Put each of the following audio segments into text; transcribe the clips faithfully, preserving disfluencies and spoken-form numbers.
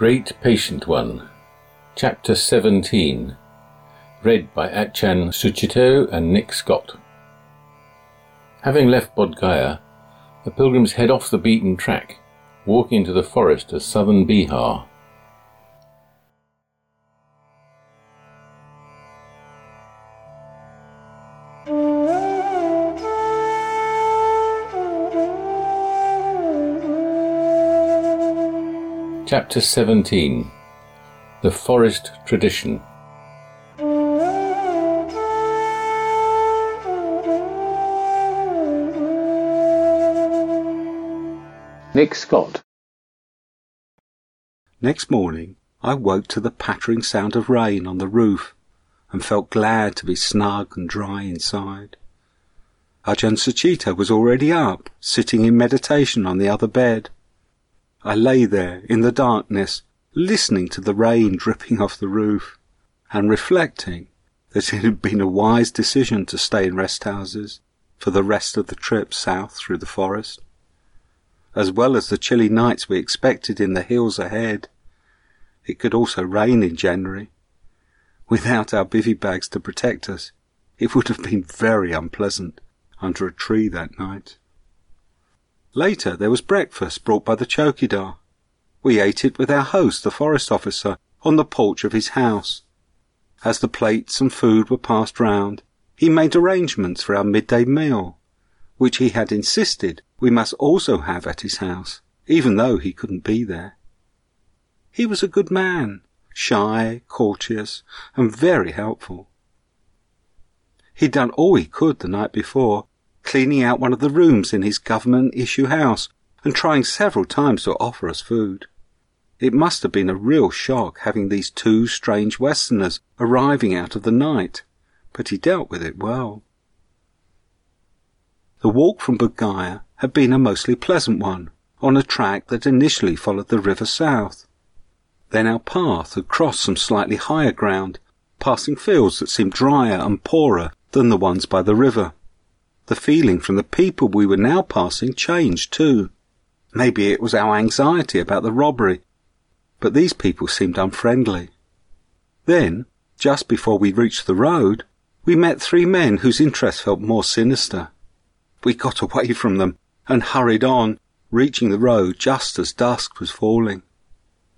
Great Patient One, Chapter seventeen, read by Achan Suchito and Nick Scott. Having left Bodh Gaya, the pilgrims head off the beaten track, walking into the forest of southern Bihar. Chapter seventeen, The Forest Tradition. Nick Scott. Next morning, I woke to the pattering sound of rain on the roof and felt glad to be snug and dry inside. Achan Suchito was already up, sitting in meditation on the other bed. I lay there in the darkness, listening to the rain dripping off the roof, and reflecting that it had been a wise decision to stay in rest houses for the rest of the trip south through the forest. As well as the chilly nights we expected in the hills ahead, it could also rain in January. Without our bivvy bags to protect us, it would have been very unpleasant under a tree that night. Later there was breakfast brought by the chowkidar. We ate it with our host, the forest officer, on the porch of his house. As the plates and food were passed round, he made arrangements for our midday meal, which he had insisted we must also have at his house, even though he couldn't be there. He was a good man, shy, courteous, and very helpful. He'd done all he could the night before, cleaning out one of the rooms in his government-issue house and trying several times to offer us food. It must have been a real shock having these two strange Westerners arriving out of the night, but he dealt with it well. The walk from Bodh Gaya had been a mostly pleasant one, on a track that initially followed the river south. Then our path had crossed some slightly higher ground, passing fields that seemed drier and poorer than the ones by the river. The feeling from the people we were now passing changed too. Maybe it was our anxiety about the robbery, but these people seemed unfriendly. Then, just before we reached the road, we met three men whose interest felt more sinister. We got away from them and hurried on, reaching the road just as dusk was falling.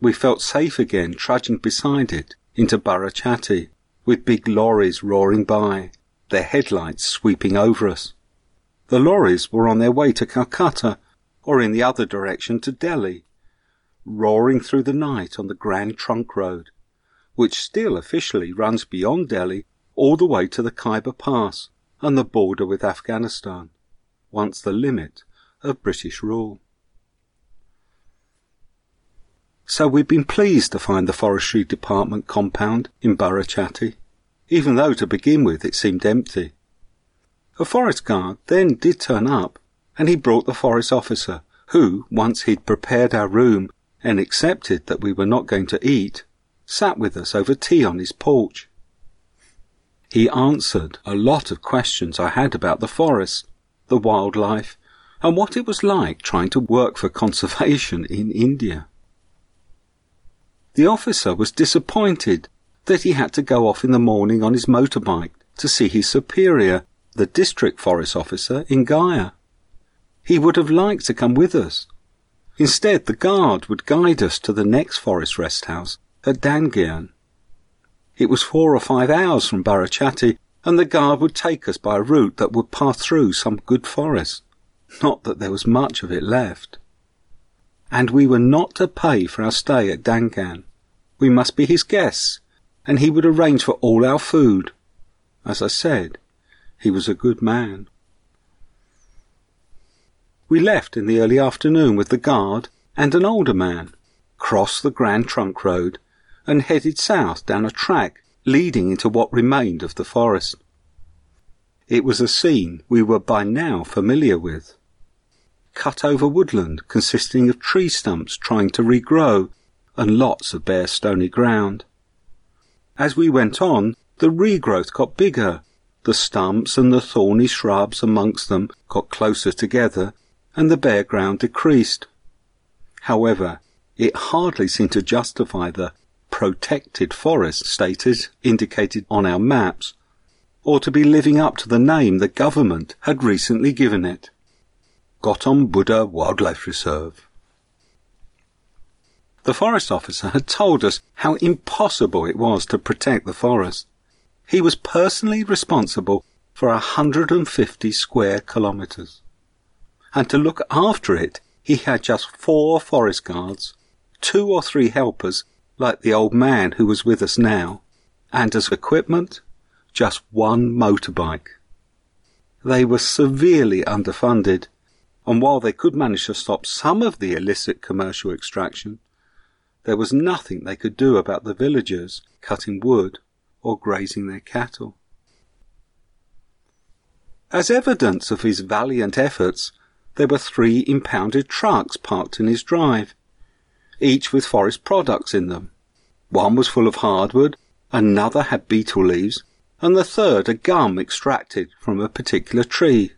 We felt safe again trudging beside it into Barachati, with big lorries roaring by, their headlights sweeping over us. The lorries were on their way to Calcutta, or in the other direction to Delhi, roaring through the night on the Grand Trunk Road, which still officially runs beyond Delhi all the way to the Khyber Pass and the border with Afghanistan, once the limit of British rule. So we'd been pleased to find the Forestry Department compound in Barachati, even though to begin with it seemed empty. A forest guard then did turn up, and he brought the forest officer, who, once he'd prepared our room and accepted that we were not going to eat, sat with us over tea on his porch. He answered a lot of questions I had about the forest, the wildlife, and what it was like trying to work for conservation in India. The officer was disappointed that he had to go off in the morning on his motorbike to see his superior, the district forest officer, in Gaya. He would have liked to come with us. Instead, the guard would guide us to the next forest rest house at Dangian. It was four or five hours from Barachati, and the guard would take us by a route that would pass through some good forest. Not that there was much of it left. And we were not to pay for our stay at Dangian. We must be his guests, and he would arrange for all our food. As I said, he was a good man. We left in the early afternoon with the guard and an older man, crossed the Grand Trunk Road, and headed south down a track leading into what remained of the forest. It was a scene we were by now familiar with. Cut-over woodland consisting of tree stumps trying to regrow, and lots of bare stony ground. As we went on, the regrowth got bigger, the stumps and the thorny shrubs amongst them got closer together, and the bare ground decreased. However, it hardly seemed to justify the protected forest status indicated on our maps, or to be living up to the name the government had recently given it. Gotom Buddha Wildlife Reserve. The forest officer had told us how impossible it was to protect the forest. He was personally responsible for one hundred fifty square kilometres. And to look after it, he had just four forest guards, two or three helpers, like the old man who was with us now, and as equipment, just one motorbike. They were severely underfunded, and while they could manage to stop some of the illicit commercial extraction, there was nothing they could do about the villagers cutting wood or grazing their cattle. As evidence of his valiant efforts, there were three impounded trucks parked in his drive, each with forest products in them. One was full of hardwood, another had beetle leaves, and the third a gum extracted from a particular tree.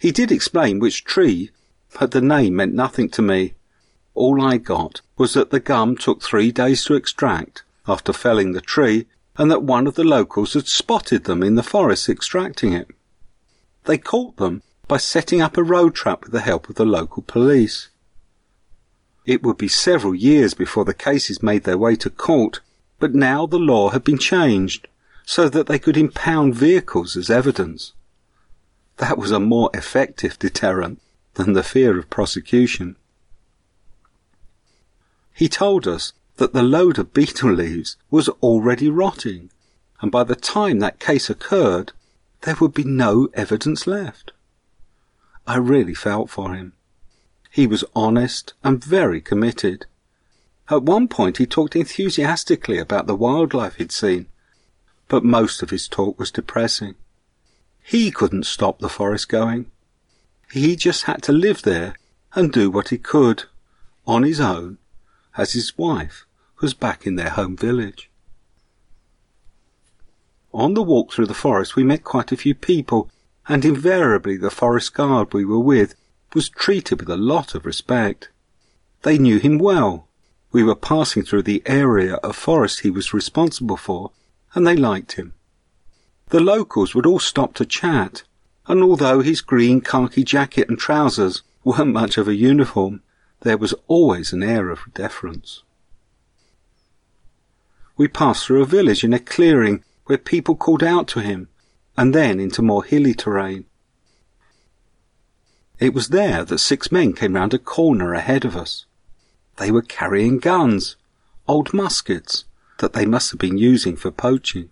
He did explain which tree, but the name meant nothing to me. All I got was that the gum took three days to extract after felling the tree, and that one of the locals had spotted them in the forest extracting it. They caught them by setting up a road trap with the help of the local police. It would be several years before the cases made their way to court, but now the law had been changed so that they could impound vehicles as evidence. That was a more effective deterrent than the fear of prosecution. He told us that the load of beetle leaves was already rotting, and by the time that case occurred, there would be no evidence left. I really felt for him. He was honest and very committed. At one point he talked enthusiastically about the wildlife he'd seen, but most of his talk was depressing. He couldn't stop the forest going. He just had to live there and do what he could, on his own, as his wife was back in their home village. On the walk through the forest we met quite a few people, and invariably the forest guard we were with was treated with a lot of respect. They knew him well. We were passing through the area of forest he was responsible for, and they liked him. The locals would all stop to chat, and although his green khaki jacket and trousers weren't much of a uniform, there was always an air of deference. We passed through a village in a clearing where people called out to him, and then into more hilly terrain. It was there that six men came round a corner ahead of us. They were carrying guns, old muskets, that they must have been using for poaching.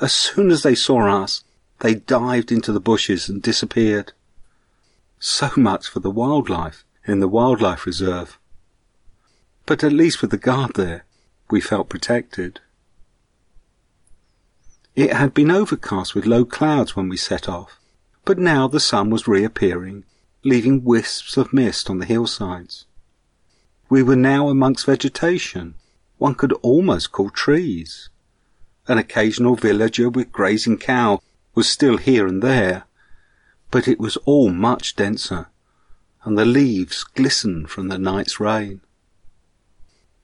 As soon as they saw us, they dived into the bushes and disappeared. So much for the wildlife in the wildlife reserve. But at least with the guard there, we felt protected. It had been overcast with low clouds when we set off, but now the sun was reappearing, leaving wisps of mist on the hillsides. We were now amongst vegetation, one could almost call trees. An occasional villager with grazing cow was still here and there, but it was all much denser, and the leaves glistened from the night's rain.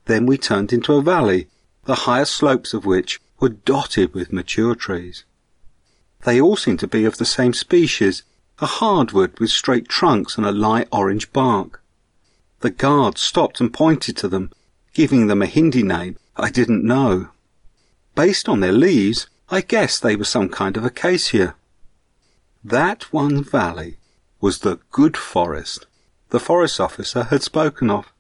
Then we turned into a valley, the higher slopes of which were dotted with mature trees. They all seemed to be of the same species, a hardwood with straight trunks and a light orange bark. The guard stopped and pointed to them, giving them a Hindi name I didn't know. Based on their leaves, I guessed they were some kind of acacia. That one valley was the good forest the forest officer had spoken of.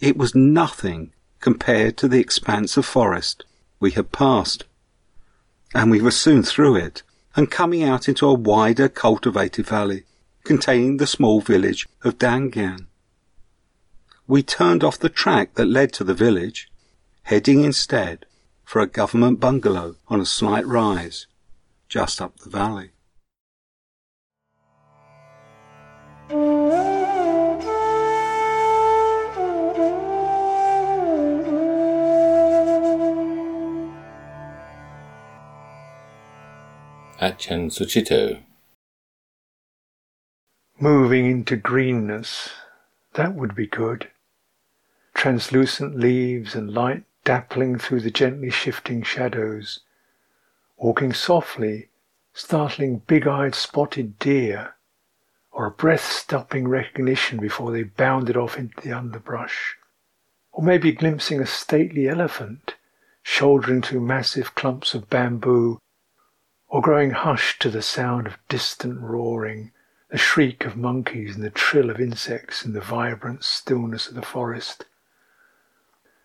It was nothing compared to the expanse of forest we had passed, and we were soon through it and coming out into a wider cultivated valley containing the small village of Dangan. We turned off the track that led to the village, heading instead for a government bungalow on a slight rise just up the valley. Achan Suchito. Moving into greenness, that would be good. translucent leaves and light dappling through the gently shifting shadows, walking softly, startling big-eyed spotted deer, or a breath-stopping recognition before they bounded off into the underbrush, or maybe glimpsing a stately elephant shouldering through massive clumps of bamboo, or growing hushed to the sound of distant roaring, the shriek of monkeys and the trill of insects in the vibrant stillness of the forest.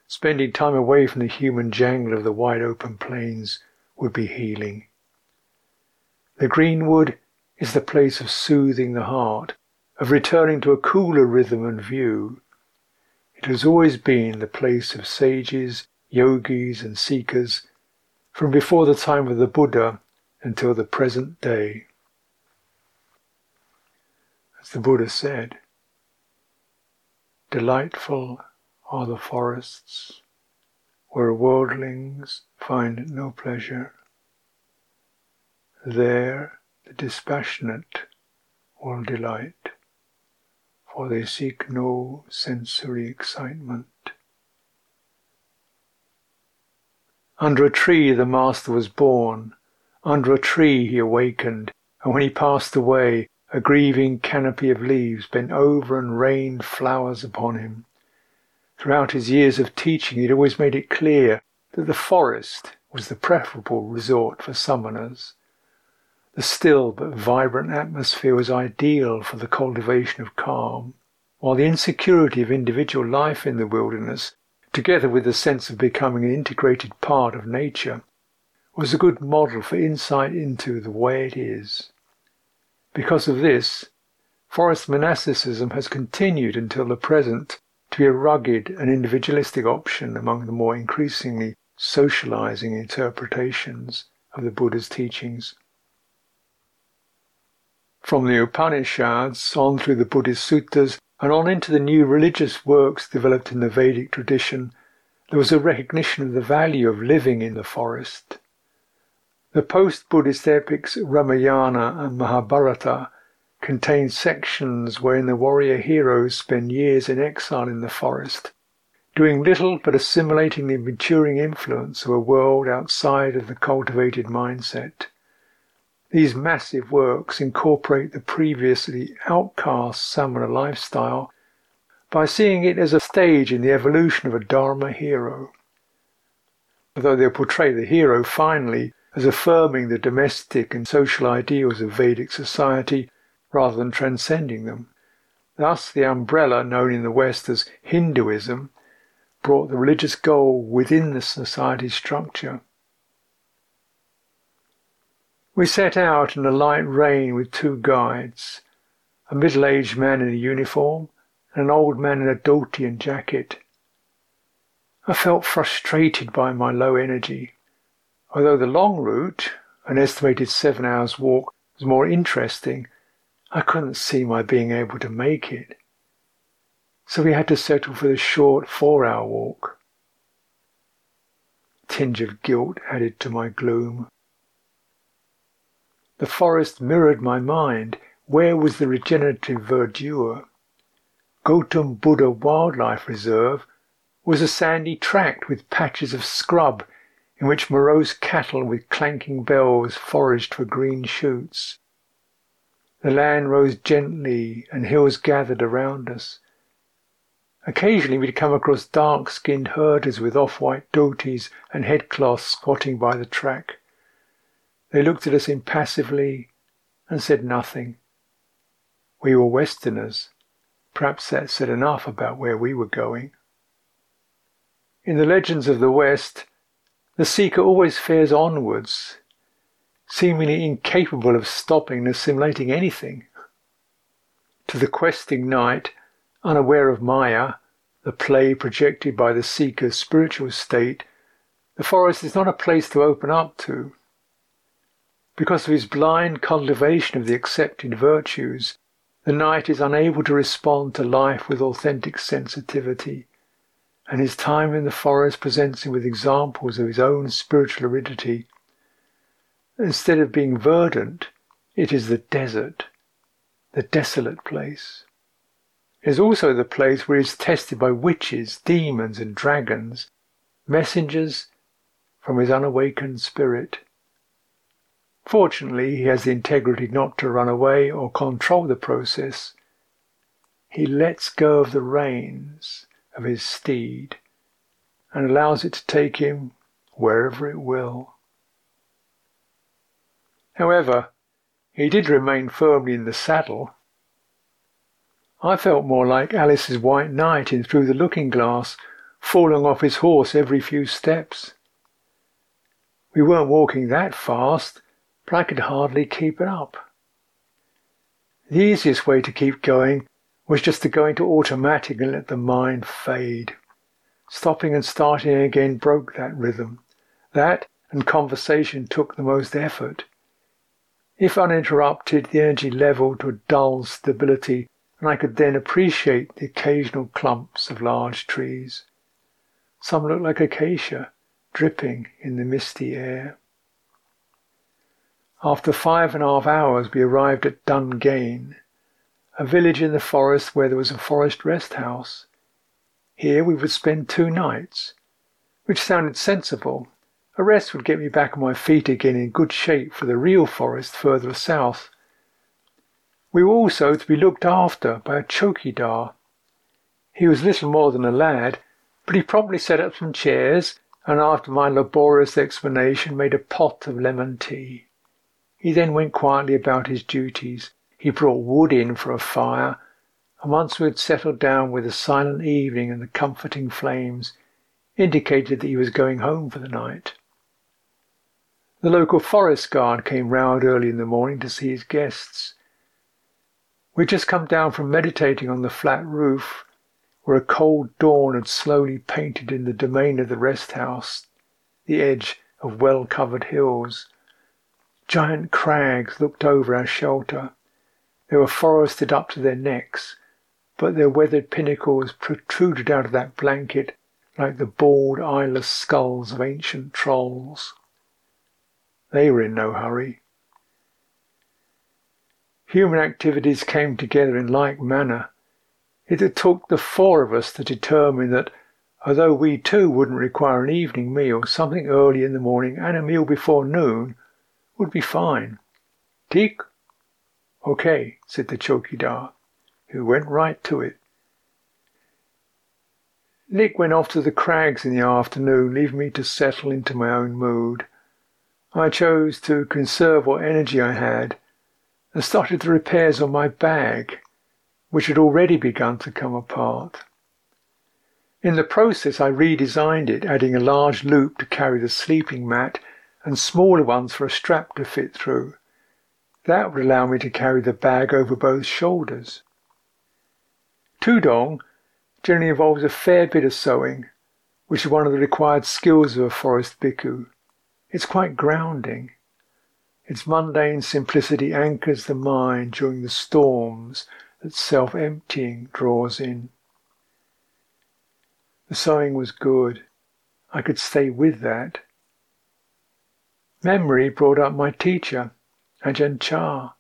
Spending time away from the human jangle of the wide-open plains would be healing. The greenwood is the place of soothing the heart, of returning to a cooler rhythm and view. It has always been the place of sages, yogis and seekers, from before the time of the Buddha until the present day. As the Buddha said, delightful are the forests where worldlings find no pleasure. There the dispassionate will delight, for they seek no sensory excitement. Under a tree the Master was born, under a tree he awakened, and when he passed away, a grieving canopy of leaves bent over and rained flowers upon him. Throughout his years of teaching, he had always made it clear that the forest was the preferable resort for summoners. The still but vibrant atmosphere was ideal for the cultivation of calm, while the insecurity of individual life in the wilderness, together with the sense of becoming an integrated part of nature, was a good model for insight into the way it is. Because of this, forest monasticism has continued until the present to be a rugged and individualistic option among the more increasingly socializing interpretations of the Buddha's teachings. From the Upanishads on through the Buddhist suttas and on into the new religious works developed in the Vedic tradition, there was a recognition of the value of living in the forest. The post-Buddhist epics Ramayana and Mahabharata contain sections wherein the warrior heroes spend years in exile in the forest, doing little but assimilating the maturing influence of a world outside of the cultivated mindset. These massive works incorporate the previously outcast samana lifestyle by seeing it as a stage in the evolution of a Dharma hero. Although they portray the hero finally as affirming the domestic and social ideals of Vedic society rather than transcending them. Thus, the umbrella known in the West as Hinduism brought the religious goal within the society's structure. We set out in a light rain with two guides, a middle-aged man in a uniform and an old man in a dhoti and jacket. I felt frustrated by my low energy. Although the long route, an estimated seven hours walk, was more interesting, I couldn't see my being able to make it. So we had to settle for the short four-hour walk. A tinge of guilt added to my gloom. The forest mirrored my mind. Where was the regenerative verdure? Gautam Buddha Wildlife Reserve was a sandy tract with patches of scrub in which morose cattle with clanking bells foraged for green shoots. The land rose gently and hills gathered around us. Occasionally we'd come across dark-skinned herders with off-white dhotis and headcloths squatting by the track. They looked at us impassively and said nothing. We were Westerners. Perhaps that said enough about where we were going. In the legends of the West, the seeker always fares onwards, seemingly incapable of stopping and assimilating anything. To the questing knight, unaware of Maya, the play projected by the seeker's spiritual state, the forest is not a place to open up to. Because of his blind cultivation of the accepted virtues, the knight is unable to respond to life with authentic sensitivity, and his time in the forest presents him with examples of his own spiritual aridity. Instead of being verdant, it is the desert, the desolate place. It is also the place where he is tested by witches, demons and dragons, messengers from his unawakened spirit. Fortunately, he has the integrity not to run away or control the process. He lets go of the reins of his steed and allows it to take him wherever it will. However, he did remain firmly in the saddle. I felt more like Alice's White Knight in Through the Looking Glass, falling off his horse every few steps. We weren't walking that fast, but I could hardly keep it up. The easiest way to keep going was just to go into automatic and let the mind fade. Stopping and starting again broke that rhythm. That and conversation took the most effort. If uninterrupted, the energy levelled to a dull stability, and I could then appreciate the occasional clumps of large trees. Some looked like acacia, dripping in the misty air. After five and a half hours we arrived at Dungain, a village in the forest where there was a forest rest house. Here we would spend two nights, which sounded sensible. A rest would get me back on my feet again in good shape for the real forest further south. We were also to be looked after by a chowkidar. He was little more than a lad, but he promptly set up some chairs and after my laborious explanation made a pot of lemon tea. He then went quietly about his duties. He brought wood in for a fire, and once we had settled down with the silent evening and the comforting flames, indicated that he was going home for the night. The local forest guard came round early in the morning to see his guests. We had just come down from meditating on the flat roof, where a cold dawn had slowly painted in the domain of the rest house, the edge of well-covered hills. Giant crags looked over our shelter. They were forested up to their necks, but their weathered pinnacles protruded out of that blanket like the bald, eyeless skulls of ancient trolls. They were in no hurry. Human activities came together in like manner. It took the four of us to determine that, although we too wouldn't require an evening meal, something early in the morning and a meal before noon would be fine. Tik? Okay, said the chowkidar, who went right to it. Nick went off to the crags in the afternoon, leaving me to settle into my own mood. I chose to conserve what energy I had and started the repairs on my bag, which had already begun to come apart. In the process I redesigned it, adding a large loop to carry the sleeping mat and smaller ones for a strap to fit through. That would allow me to carry the bag over both shoulders. Tudong generally involves a fair bit of sewing, which is one of the required skills of a forest bhikkhu. It's quite grounding. Its mundane simplicity anchors the mind during the storms that self-emptying draws in. The sewing was good. I could stay with that. Memory brought up my teacher, Ajahn Chah.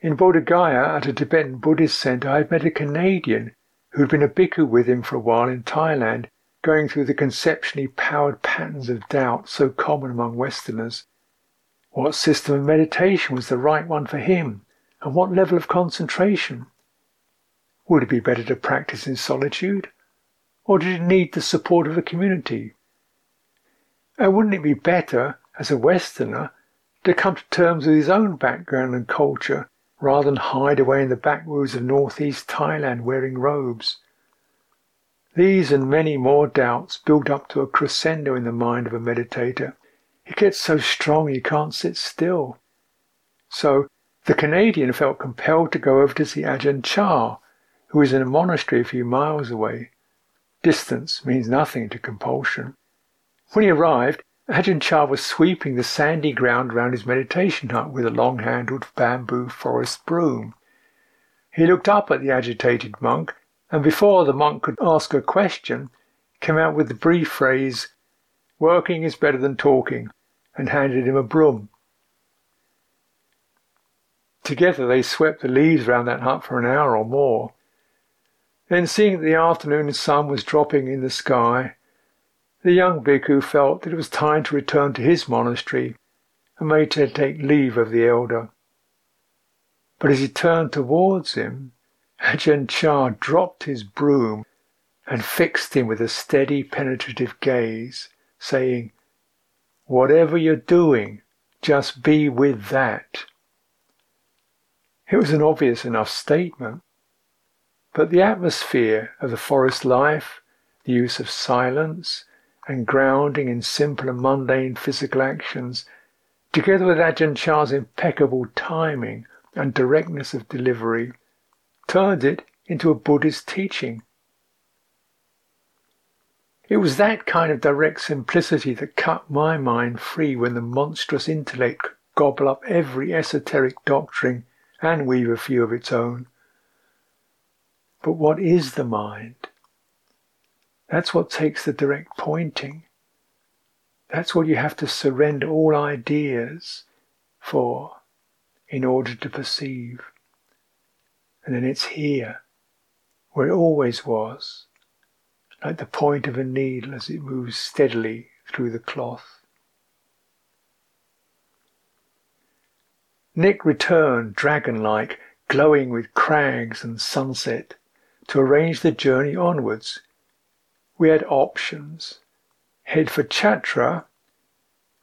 In Bodh Gaya, at a Tibetan Buddhist centre, I had met a Canadian who had been a bhikkhu with him for a while in Thailand, going through the conceptually powered patterns of doubt so common among Westerners. What system of meditation was the right one for him, and what level of concentration? Would it be better to practice in solitude, or did it need the support of a community? And wouldn't it be better, as a Westerner, to come to terms with his own background and culture, rather than hide away in the backwoods of northeast Thailand wearing robes? These and many more doubts build up to a crescendo in the mind of a meditator. It gets so strong he can't sit still. So the Canadian felt compelled to go over to see Ajahn Chah, who is in a monastery a few miles away. Distance means nothing to compulsion. When he arrived, Ajahn Chah was sweeping the sandy ground around his meditation hut with a long-handled bamboo forest broom. He looked up at the agitated monk, and before the monk could ask a question, came out with the brief phrase, "Working is better than talking," and handed him a broom. Together they swept the leaves round that hut for an hour or more. Then, seeing that the afternoon sun was dropping in the sky, the young bhikkhu felt that it was time to return to his monastery and made to take leave of the elder. But as he turned towards him, Ajahn Chah dropped his broom and fixed him with a steady, penetrative gaze, saying, "Whatever you're doing, just be with that." It was an obvious enough statement, but the atmosphere of the forest life, the use of silence and grounding in simple and mundane physical actions, together with Ajahn Chah's impeccable timing and directness of delivery, turned it into a Buddhist teaching. It was that kind of direct simplicity that cut my mind free when the monstrous intellect could gobble up every esoteric doctrine and weave a few of its own. But what is the mind? That's what takes the direct pointing. That's what you have to surrender all ideas for in order to perceive. And then it's here, where it always was, like the point of a needle as it moves steadily through the cloth. Nick returned, dragon-like, glowing with crags and sunset, to arrange the journey onwards. We had options. Head for Chhatra,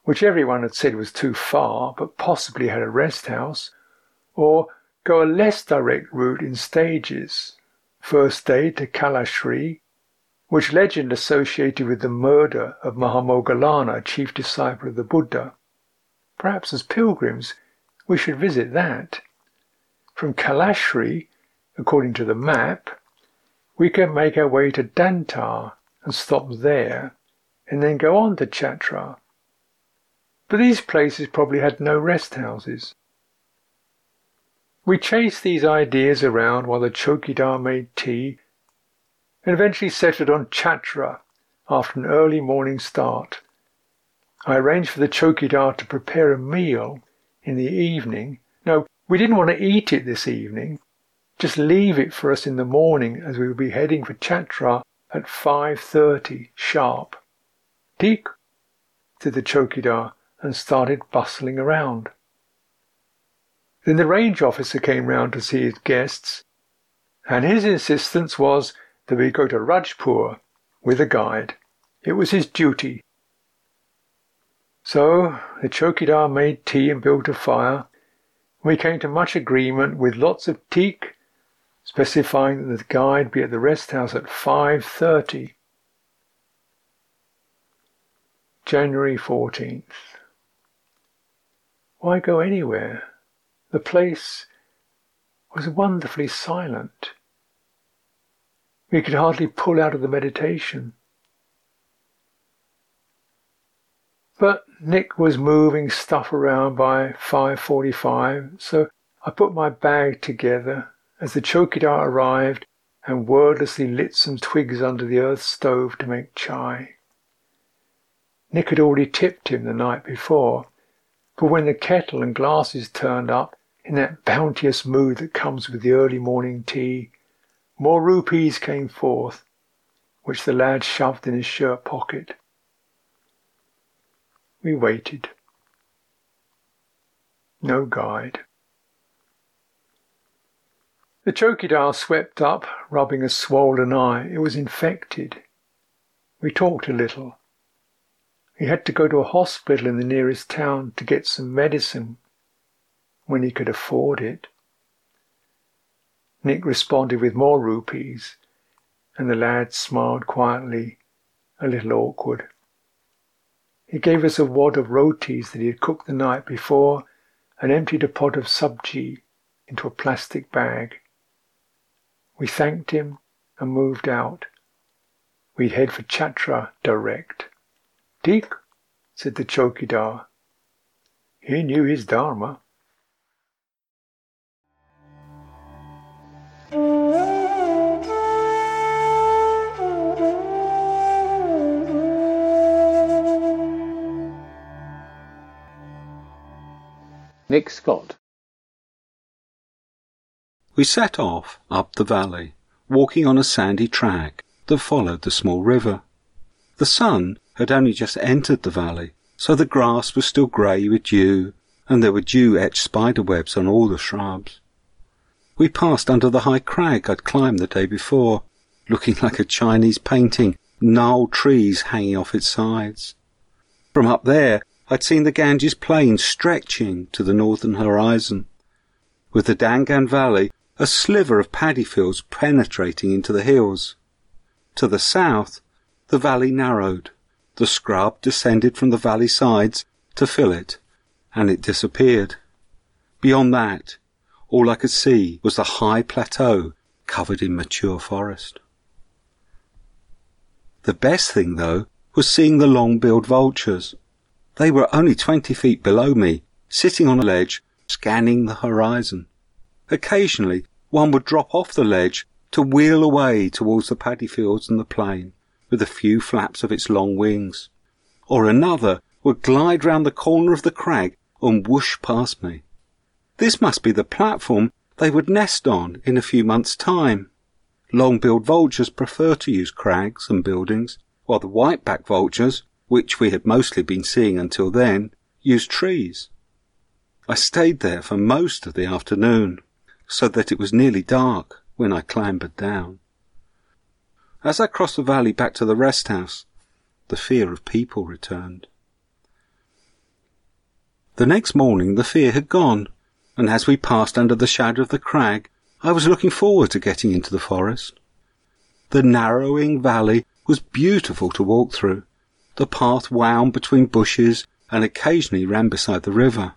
which everyone had said was too far, but possibly had a rest house, or go a less direct route in stages. First day to Kalashri, which legend associated with the murder of Mahamoggallana, chief disciple of the Buddha. Perhaps as pilgrims we should visit that. From Kalashri, according to the map, we can make our way to Dantar and stop there, and then go on to Chhatra. But these places probably had no rest houses. We chased these ideas around while the chowkidar made tea, and eventually settled on Chhatra after an early morning start. I arranged for the chowkidar to prepare a meal in the evening. No, we didn't want to eat it this evening. Just leave it for us in the morning, as we would be heading for Chhatra at five thirty sharp. "Tik," said the chowkidar, and started bustling around. Then the range officer came round to see his guests, and his insistence was that we go to Rajpur with a guide. It was his duty. So the chowkidar made tea and built a fire. We came to much agreement, with lots of teak, specifying that the guide be at the rest house at five thirty. January fourteenth. Why go anywhere? The place was wonderfully silent. We could hardly pull out of the meditation. But Nick was moving stuff around by five forty-five, so I put my bag together as the chowkidar arrived and wordlessly lit some twigs under the earth stove to make chai. Nick had already tipped him the night before, but when the kettle and glasses turned up, in that bounteous mood that comes with the early morning tea, more rupees came forth, which the lad shoved in his shirt pocket. We waited. No guide. The chowkidar swept up, rubbing a swollen eye. It was infected. We talked a little. He had to go to a hospital in the nearest town to get some medicine when he could afford it. Nick responded with more rupees, and the lad smiled quietly, a little awkward. He gave us a wad of rotis that he had cooked the night before and emptied a pot of sabji into a plastic bag. We thanked him and moved out. We'd head for Chhatra direct. "Tik," said the chowkidar. He knew his dharma. Nick Scott. We set off up the valley, walking on a sandy track that followed the small river. The sun had only just entered the valley, so the grass was still grey with dew, and there were dew-etched spiderwebs on all the shrubs. We passed under the high crag I'd climbed the day before, looking like a Chinese painting, gnarled trees hanging off its sides. From up there, I'd seen the Ganges plain stretching to the northern horizon, with the Dangan Valley a sliver of paddy fields penetrating into the hills. To the south, the valley narrowed, the scrub descended from the valley sides to fill it, and it disappeared. Beyond that, all I could see was the high plateau covered in mature forest. The best thing, though, was seeing the long-billed vultures. They were only twenty feet below me, sitting on a ledge, scanning the horizon. Occasionally, one would drop off the ledge to wheel away towards the paddy fields and the plain, with a few flaps of its long wings, or another would glide round the corner of the crag and whoosh past me. This must be the platform they would nest on in a few months' time. Long-billed vultures prefer to use crags and buildings, while the white-backed vultures, which we had mostly been seeing until then, use trees. I stayed there for most of the afternoon, so that it was nearly dark when I clambered down. As I crossed the valley back to the rest house, the fear of people returned. The next morning the fear had gone, and as we passed under the shadow of the crag, I was looking forward to getting into the forest. The narrowing valley was beautiful to walk through. The path wound between bushes and occasionally ran beside the river.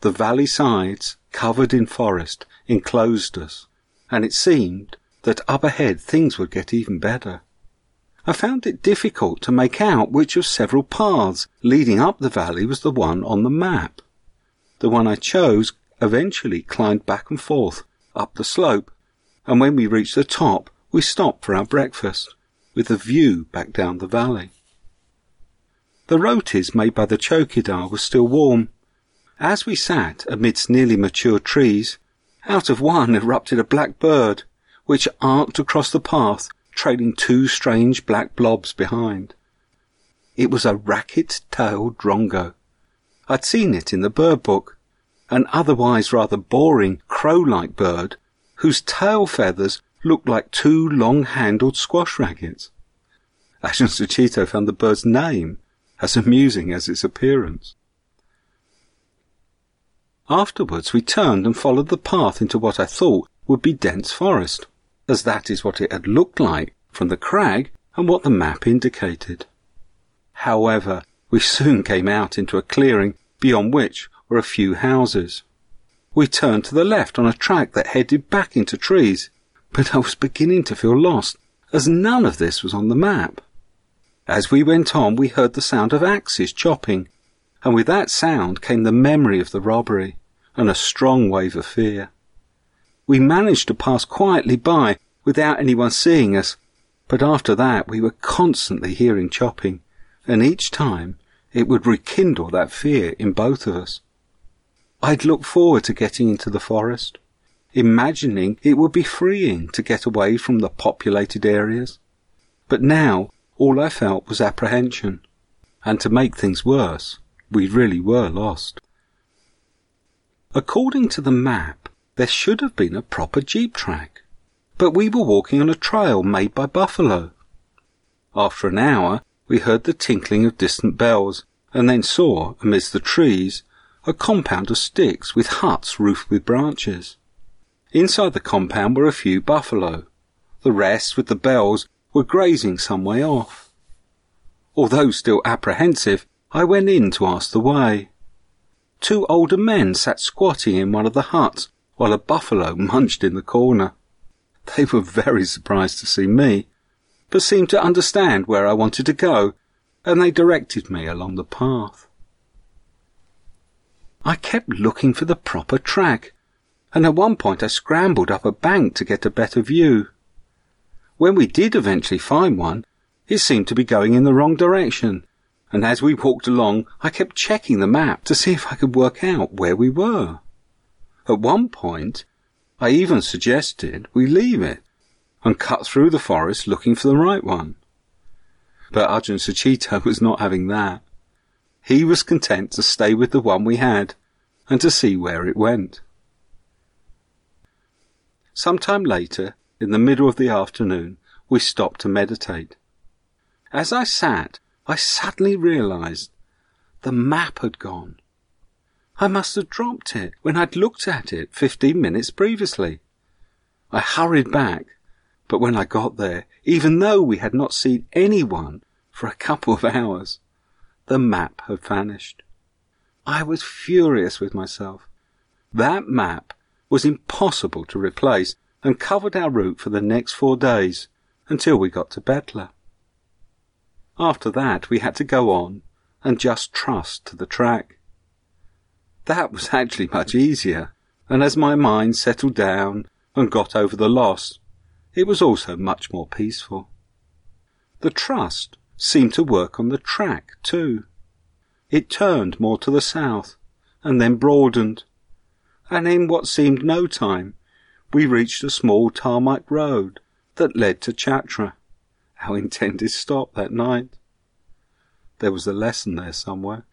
The valley sides, covered in forest, enclosed us, and it seemed that up ahead things would get even better. I found it difficult to make out which of several paths leading up the valley was the one on the map. The one I chose eventually climbed back and forth up the slope, and when we reached the top we stopped for our breakfast, with a view back down the valley. The rotis made by the chowkidar was still warm. As we sat amidst nearly mature trees, out of one erupted a black bird, which arced across the path, trailing two strange black blobs behind. It was a racket-tailed drongo. I'd seen it in the bird book, an otherwise rather boring crow-like bird whose tail feathers looked like two long-handled squash rackets. Ajahn Suchito found the bird's name as amusing as its appearance. Afterwards we turned and followed the path into what I thought would be dense forest, as that is what it had looked like from the crag and what the map indicated. However, we soon came out into a clearing beyond which were a few houses. We turned to the left on a track that headed back into trees, but I was beginning to feel lost, as none of this was on the map. As we went on, we heard the sound of axes chopping, and with that sound came the memory of the robbery and a strong wave of fear. We managed to pass quietly by without anyone seeing us, but after that we were constantly hearing chopping, and each time it would rekindle that fear in both of us. I'd looked forward to getting into the forest, imagining it would be freeing to get away from the populated areas. But now all I felt was apprehension, and to make things worse, we really were lost. According to the map, there should have been a proper jeep track, but we were walking on a trail made by buffalo. After an hour, we heard the tinkling of distant bells, and then saw, amidst the trees, a compound of sticks with huts roofed with branches. Inside the compound were a few buffalo. The rest, with the bells, were grazing some way off. Although still apprehensive, I went in to ask the way. Two older men sat squatting in one of the huts, while a buffalo munched in the corner. They were very surprised to see me, but seemed to understand where I wanted to go, and they directed me along the path. I kept looking for the proper track, and at one point I scrambled up a bank to get a better view. When we did eventually find one, it seemed to be going in the wrong direction, and as we walked along I kept checking the map to see if I could work out where we were. At one point I even suggested we leave it and cut through the forest looking for the right one. But Ajahn Suchito was not having that. He was content to stay with the one we had and to see where it went. Sometime later, in the middle of the afternoon, we stopped to meditate. As I sat, I suddenly realized the map had gone. I must have dropped it when I'd looked at it fifteen minutes previously. I hurried back, but when I got there, even though we had not seen anyone for a couple of hours, the map had vanished. I was furious with myself. That map was impossible to replace and covered our route for the next four days until we got to Betla. After that, we had to go on and just trust to the track. That was actually much easier, and as my mind settled down and got over the loss, it was also much more peaceful. The trust seemed to work on the track too. It turned more to the south, and then broadened, and in what seemed no time, we reached a small tarmac road that led to Chhatra, our intended stop that night. There was a lesson there somewhere.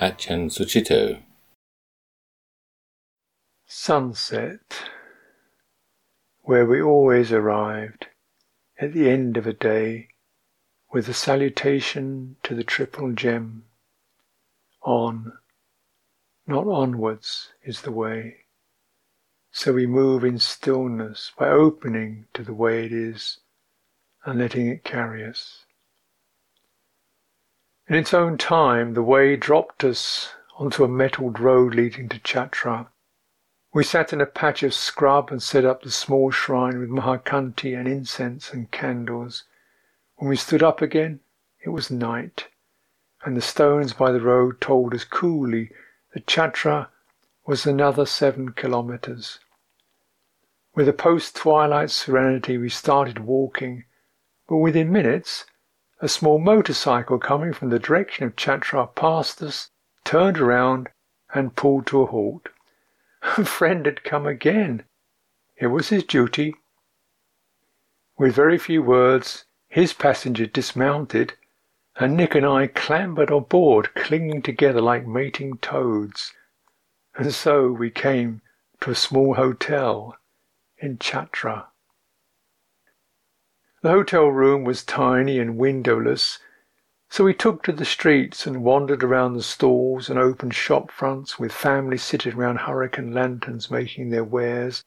Ajahn Suchito. Sunset, where we always arrived at the end of a day with a salutation to the triple gem. On, not onwards, is the way. So we move in stillness by opening to the way it is and letting it carry us. In its own time, the way dropped us onto a metalled road leading to Chhatra. We sat in a patch of scrub and set up the small shrine with Mahakanti and incense and candles. When we stood up again, it was night, and the stones by the road told us coolly that Chhatra was another seven kilometres. With a post-twilight serenity, we started walking, but within minutes, a small motorcycle coming from the direction of Chhatra passed us, turned around, and pulled to a halt. A friend had come again. It was his duty. With very few words, his passenger dismounted, and Nick and I clambered on board, clinging together like mating toads. And so we came to a small hotel in Chhatra. The hotel room was tiny and windowless, so we took to the streets and wandered around the stalls and open shop fronts with families sitting round hurricane lanterns making their wares,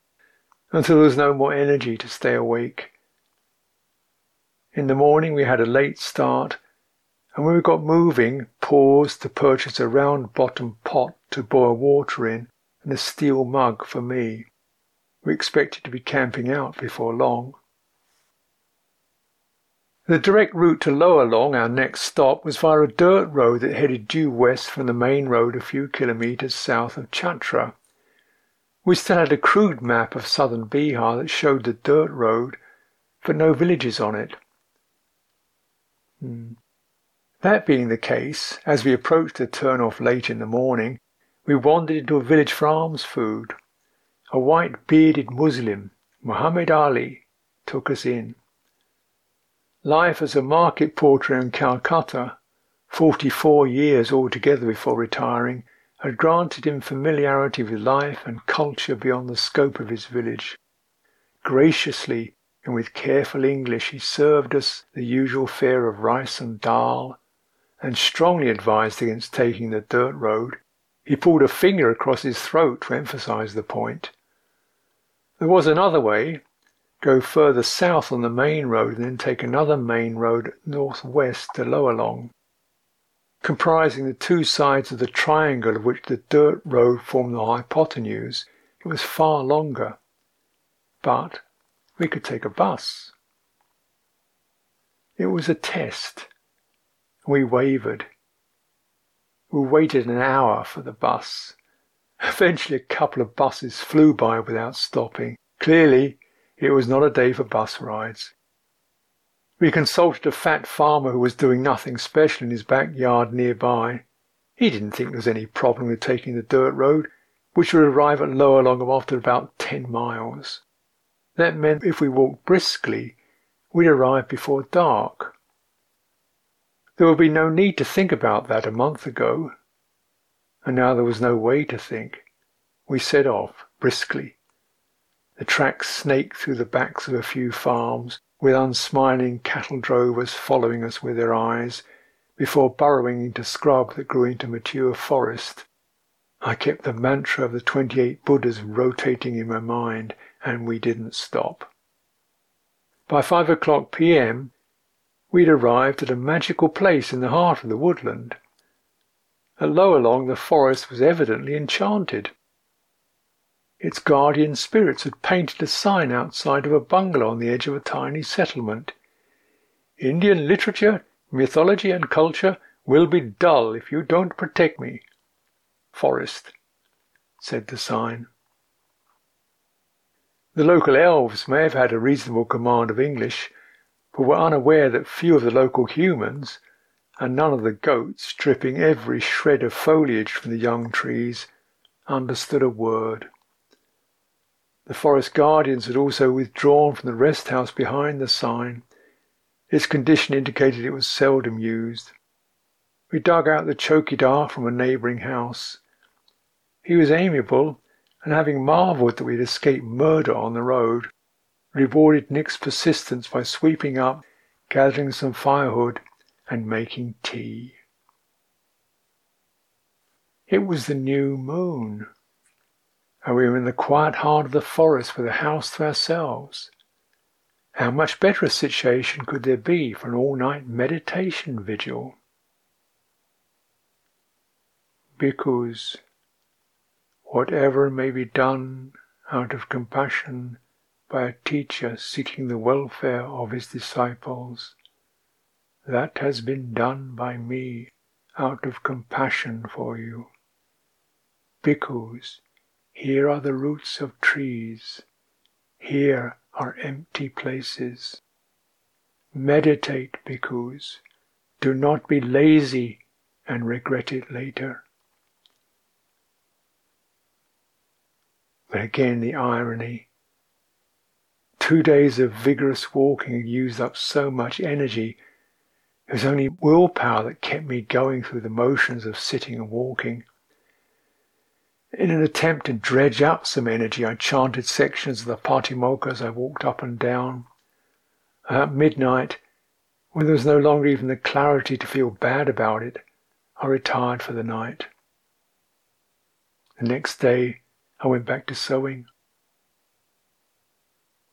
until there was no more energy to stay awake. In the morning we had a late start, and when we got moving, paused to purchase a round-bottomed pot to boil water in and a steel mug for me. We expected to be camping out before long. The direct route to Lower Long, our next stop, was via a dirt road that headed due west from the main road a few kilometres south of Chhatra. We still had a crude map of southern Bihar that showed the dirt road, but no villages on it. Hmm. That being the case, as we approached the turn-off late in the morning, we wandered into a village for alms food. A white-bearded Muslim, Muhammad Ali, took us in. Life as a market porter in Calcutta, forty-four years altogether before retiring, had granted him familiarity with life and culture beyond the scope of his village. Graciously, and with careful English, he served us the usual fare of rice and dal, and strongly advised against taking the dirt road. He pulled a finger across his throat to emphasise the point. There was another way: go further south on the main road and then take another main road northwest to Lower Long, comprising the two sides of the triangle of which the dirt road formed the hypotenuse. It was far longer, but we could take a bus. It was a test. We wavered. We waited an hour for the bus. Eventually a couple of buses flew by without stopping. Clearly, It was not a day for bus rides. We consulted a fat farmer who was doing nothing special in his backyard nearby. He didn't think there was any problem with taking the dirt road, which would arrive at Lower Longham after about ten miles. That meant if we walked briskly, we'd arrive before dark. There would be no need to think about that a month ago. And now there was no way to think. We set off, briskly. The tracks snaked through the backs of a few farms, with unsmiling cattle drovers following us with their eyes, before burrowing into scrub that grew into mature forest. I kept the mantra of the twenty-eight Buddhas rotating in my mind, and we didn't stop. By five o'clock p m, we'd arrived at a magical place in the heart of the woodland. At Lower Long, the forest was evidently enchanted. Its guardian spirits had painted a sign outside of a bungalow on the edge of a tiny settlement. "Indian literature, mythology and culture will be dull if you don't protect me. Forest," said the sign. The local elves may have had a reasonable command of English, but were unaware that few of the local humans, and none of the goats, stripping every shred of foliage from the young trees, understood a word. The forest guardians had also withdrawn from the rest house behind the sign. Its condition indicated it was seldom used. We dug out the chowkidar from a neighbouring house. He was amiable, and having marvelled that we had escaped murder on the road, rewarded Nick's persistence by sweeping up, gathering some firewood, and making tea. It was the new moon, and we were in the quiet heart of the forest with a house to ourselves. How much better a situation could there be for an all-night meditation vigil? Because whatever may be done out of compassion by a teacher seeking the welfare of his disciples, that has been done by me out of compassion for you. Bhikkhus, here are the roots of trees, here are empty places. Meditate, bhikkhus, do not be lazy and regret it later. But again the irony. Two days of vigorous walking had used up so much energy. It was only willpower that kept me going through the motions of sitting and walking. In an attempt to dredge up some energy, I chanted sections of the Patimokkha as I walked up and down. At midnight, when there was no longer even the clarity to feel bad about it, I retired for the night. The next day, I went back to sewing.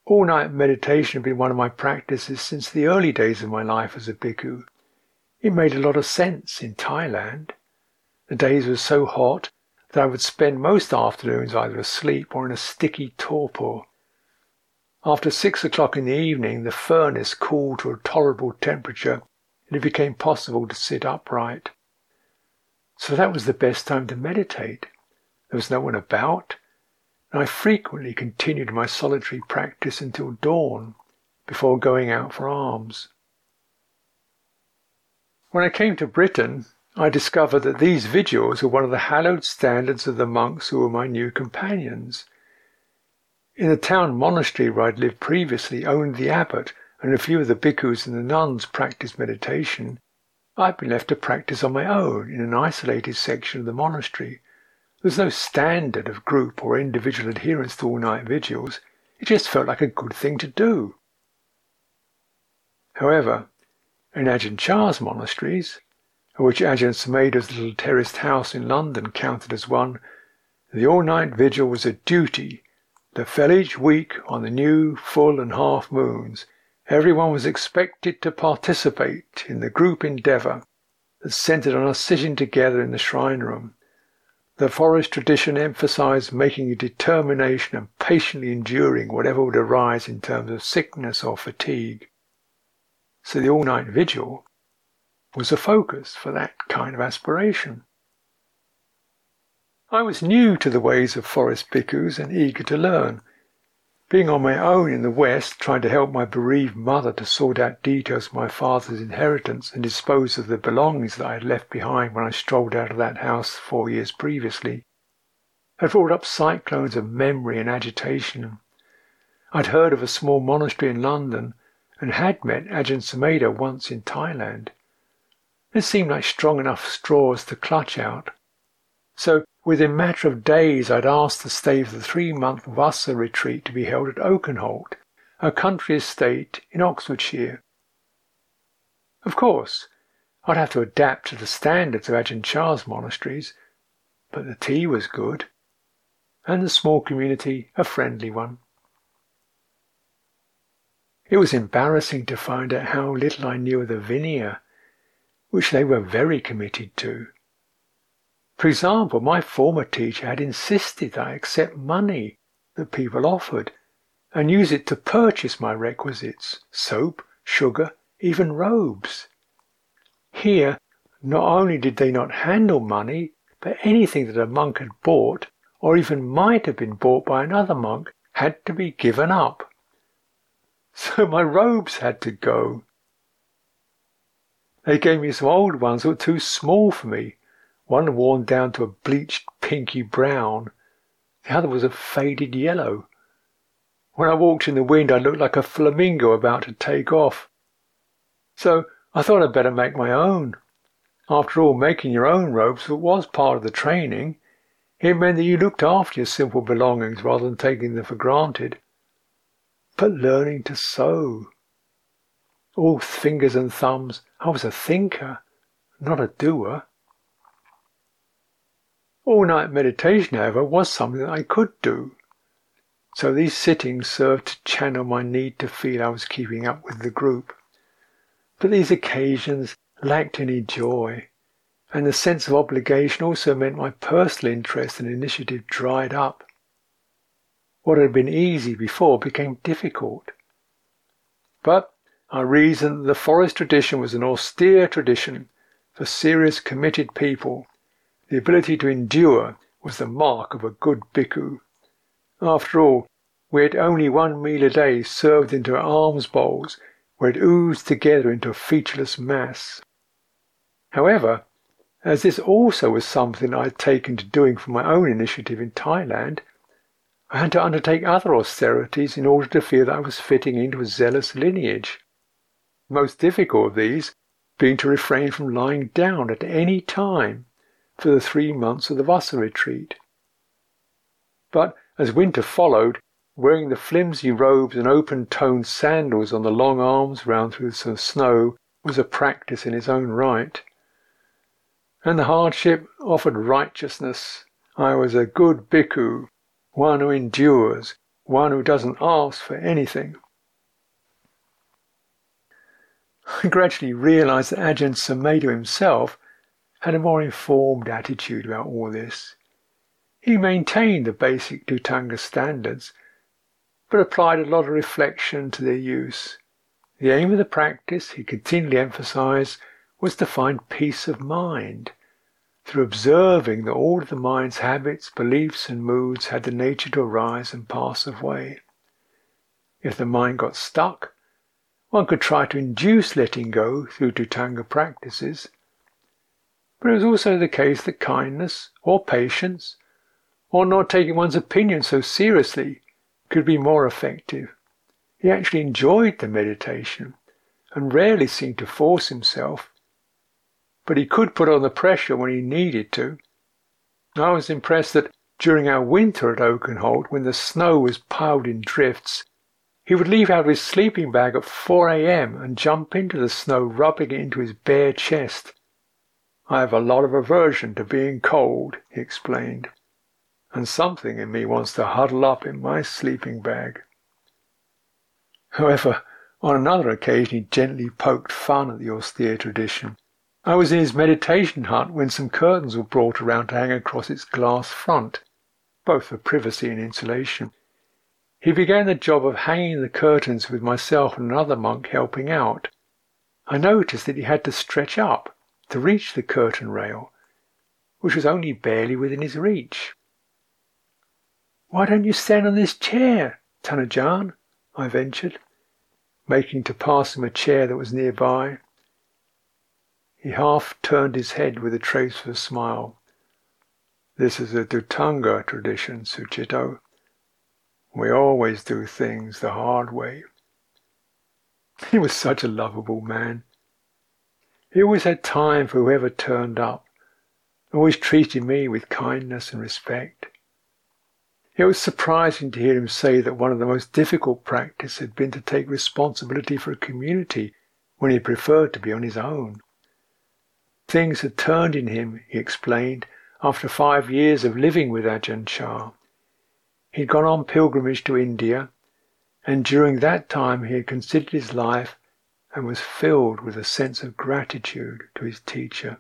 All-night meditation had been one of my practices since the early days of my life as a bhikkhu. It made a lot of sense in Thailand. The days were so hot that I would spend most afternoons either asleep or in a sticky torpor. After six o'clock in the evening, the furnace cooled to a tolerable temperature and it became possible to sit upright. So that was the best time to meditate. There was no one about. I frequently continued my solitary practice until dawn, before going out for alms. When I came to Britain, I discovered that these vigils were one of the hallowed standards of the monks who were my new companions. In the town monastery where I'd lived previously, only the abbot and a few of the bhikkhus and the nuns practised meditation. I'd been left to practice on my own in an isolated section of the monastery. There was no standard of group or individual adherence to all-night vigils. It just felt like a good thing to do. However, in Ajahn Chah's monasteries, of which Ajahn Sumedho's little terraced house in London counted as one, the all-night vigil was a duty that fell each week on the new full and half moons. Everyone was expected to participate in the group endeavour that centred on us sitting together in the shrine room. The forest tradition emphasised making a determination and patiently enduring whatever would arise in terms of sickness or fatigue. So the all-night vigil was a focus for that kind of aspiration. I was new to the ways of forest bhikkhus and eager to learn. Being on my own in the West, trying to help my bereaved mother to sort out details of my father's inheritance and dispose of the belongings that I had left behind when I strolled out of that house four years previously, had brought up cyclones of memory and agitation. I'd heard of a small monastery in London and had met Ajahn Sumedho once in Thailand. This seemed like strong enough straws to clutch out. So, within a matter of days, I'd asked to stay for the three-month Vassa retreat to be held at Oakenholt, a country estate in Oxfordshire. Of course, I'd have to adapt to the standards of Ajahn Chah's monasteries, but the tea was good, and the small community a friendly one. It was embarrassing to find out how little I knew of the Vinaya, which they were very committed to. For example, my former teacher had insisted that I accept money that people offered and use it to purchase my requisites, soap, sugar, even robes. Here, not only did they not handle money, but anything that a monk had bought, or even might have been bought by another monk, had to be given up. So my robes had to go. They gave me some old ones that were too small for me, one worn down to a bleached pinky brown, the other was a faded yellow. When I walked in the wind, I looked like a flamingo about to take off. So I thought I'd better make my own. After all, making your own robes was part of the training. It meant that you looked after your simple belongings rather than taking them for granted. But learning to sew. All fingers and thumbs, I was a thinker, not a doer. All-night meditation, however, was something that I could do. So these sittings served to channel my need to feel I was keeping up with the group. But these occasions lacked any joy, and the sense of obligation also meant my personal interest and initiative dried up. What had been easy before became difficult. But I reasoned that the forest tradition was an austere tradition for serious, committed people. The ability to endure was the mark of a good bhikkhu. After all, we had only one meal a day served into alms bowls, where it oozed together into a featureless mass. However, as this also was something I had taken to doing from my own initiative in Thailand, I had to undertake other austerities in order to feel that I was fitting into a zealous lineage. The most difficult of these being to refrain from lying down at any time for the three months of the Vassa retreat. But as winter followed, wearing the flimsy robes and open-toed sandals on the long arms round through the snow was a practice in its own right. And the hardship offered righteousness. I was a good bhikkhu, one who endures, one who doesn't ask for anything. I gradually realised that Ajahn Sumedho himself had a more informed attitude about all this. He maintained the basic Dutanga standards, but applied a lot of reflection to their use. The aim of the practice, he continually emphasised, was to find peace of mind, through observing that all of the mind's habits, beliefs and moods had the nature to arise and pass away. If the mind got stuck, one could try to induce letting go through Dutanga practices, but it was also the case that kindness, or patience, or not taking one's opinion so seriously, could be more effective. He actually enjoyed the meditation, and rarely seemed to force himself, but he could put on the pressure when he needed to. I was impressed that during our winter at Oakenholt, when the snow was piled in drifts, he would leave out of his sleeping bag at four a.m. and jump into the snow, rubbing it into his bare chest. I have a lot of aversion to being cold, he explained, and something in me wants to huddle up in my sleeping bag. However, on another occasion he gently poked fun at the austere tradition. I was in his meditation hut when some curtains were brought around to hang across its glass front, both for privacy and insulation. He began the job of hanging the curtains with myself and another monk helping out. I noticed that he had to stretch up to reach the curtain rail, which was only barely within his reach. "Why don't you stand on this chair?" Tanajan, I ventured, making to pass him a chair that was nearby. He half turned his head with a trace of a smile. This is a Dutanga tradition, Suchito. We always do things the hard way. He was such a lovable man. He always had time for whoever turned up, always treated me with kindness and respect. It was surprising to hear him say that one of the most difficult practice had been to take responsibility for a community when he preferred to be on his own. Things had turned in him, he explained, after five years of living with Ajahn Chah. He'd gone on pilgrimage to India, and during that time he had considered his life and was filled with a sense of gratitude to his teacher.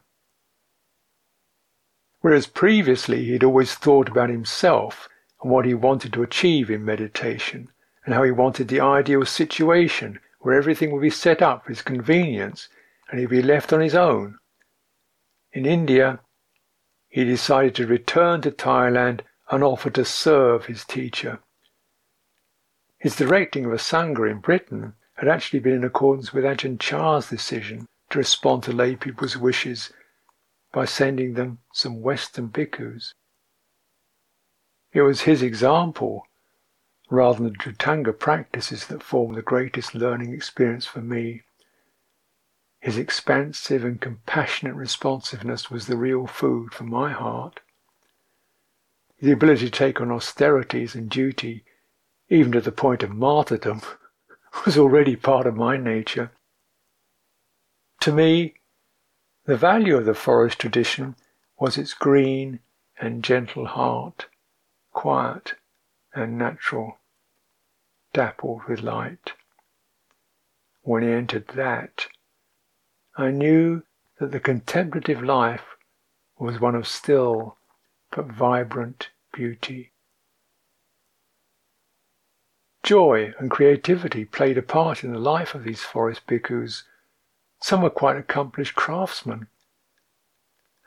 Whereas previously he had always thought about himself and what he wanted to achieve in meditation, and how he wanted the ideal situation where everything would be set up for his convenience and he'd be left on his own. In India, he decided to return to Thailand and offer to serve his teacher. His directing of a Sangha in Britain had actually been in accordance with Ajahn Chah's decision to respond to lay people's wishes by sending them some Western bhikkhus. It was his example, rather than the Dutanga practices, that formed the greatest learning experience for me. His expansive and compassionate responsiveness was the real food for my heart. The ability to take on austerities and duty, even to the point of martyrdom, was already part of my nature. To me, the value of the forest tradition was its green and gentle heart, quiet and natural, dappled with light. When I entered that, I knew that the contemplative life was one of still but vibrant beauty. Joy and creativity played a part in the life of these forest bhikkhus. Some were quite accomplished craftsmen.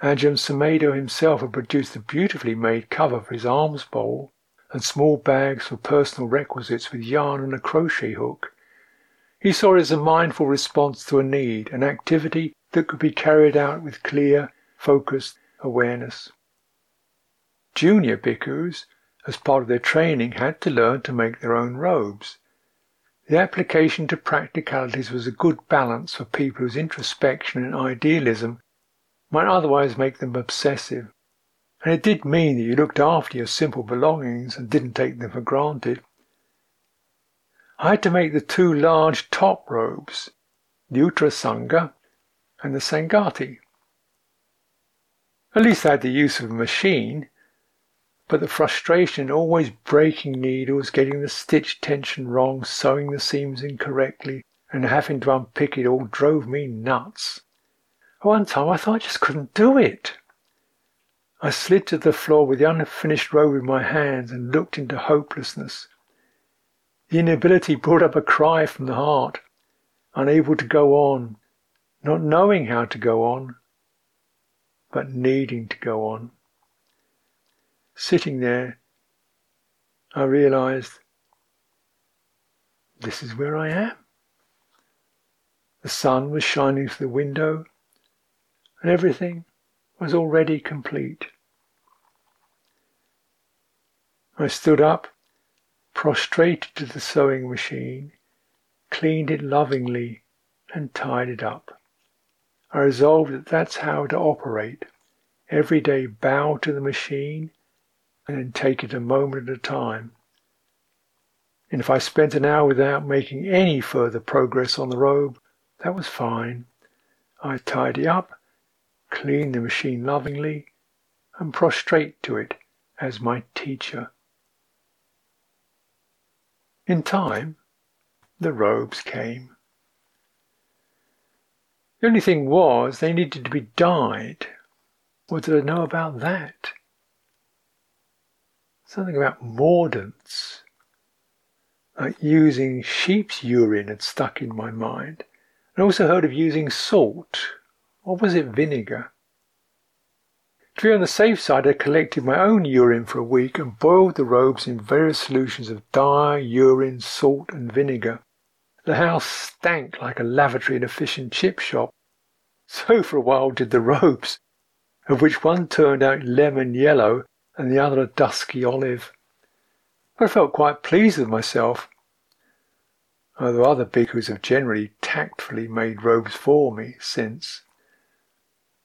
Ajahn Sumedho himself had produced a beautifully made cover for his alms bowl and small bags for personal requisites with yarn and a crochet hook. He saw it as a mindful response to a need, an activity that could be carried out with clear, focused awareness. Junior bhikkhus, as part of their training, had to learn to make their own robes. The application to practicalities was a good balance for people whose introspection and idealism might otherwise make them obsessive, and it did mean that you looked after your simple belongings and didn't take them for granted. I had to make the two large top robes, the Uttarasanga and the Sangati. At least I had the use of a machine, but the frustration, always breaking needles, getting the stitch tension wrong, sewing the seams incorrectly, and having to unpick it all drove me nuts. At one time I thought I just couldn't do it. I slid to the floor with the unfinished robe in my hands and looked into hopelessness. The inability brought up a cry from the heart, unable to go on, not knowing how to go on, but needing to go on. Sitting there, I realized, this is where I am. The sun was shining through the window, and everything was already complete. I stood up, prostrated to the sewing machine, cleaned it lovingly, and tied it up. I resolved that that's how to operate. Every day, bow to the machine, and then take it a moment at a time. And if I spent an hour without making any further progress on the robe, that was fine. I tidy up, clean the machine lovingly, and prostrate to it as my teacher. In time, the robes came. The only thing was, they needed to be dyed. What did I know about that? Something about mordants, like using sheep's urine had stuck in my mind. I also heard of using salt, or was it vinegar? To be on the safe side, I collected my own urine for a week and boiled the robes in various solutions of dye, urine, salt and vinegar. The house stank like a lavatory in a fish and chip shop. So for a while did the robes, of which one turned out lemon yellow and the other a dusky olive. I felt quite pleased with myself, although other bhikkhus have generally tactfully made robes for me since.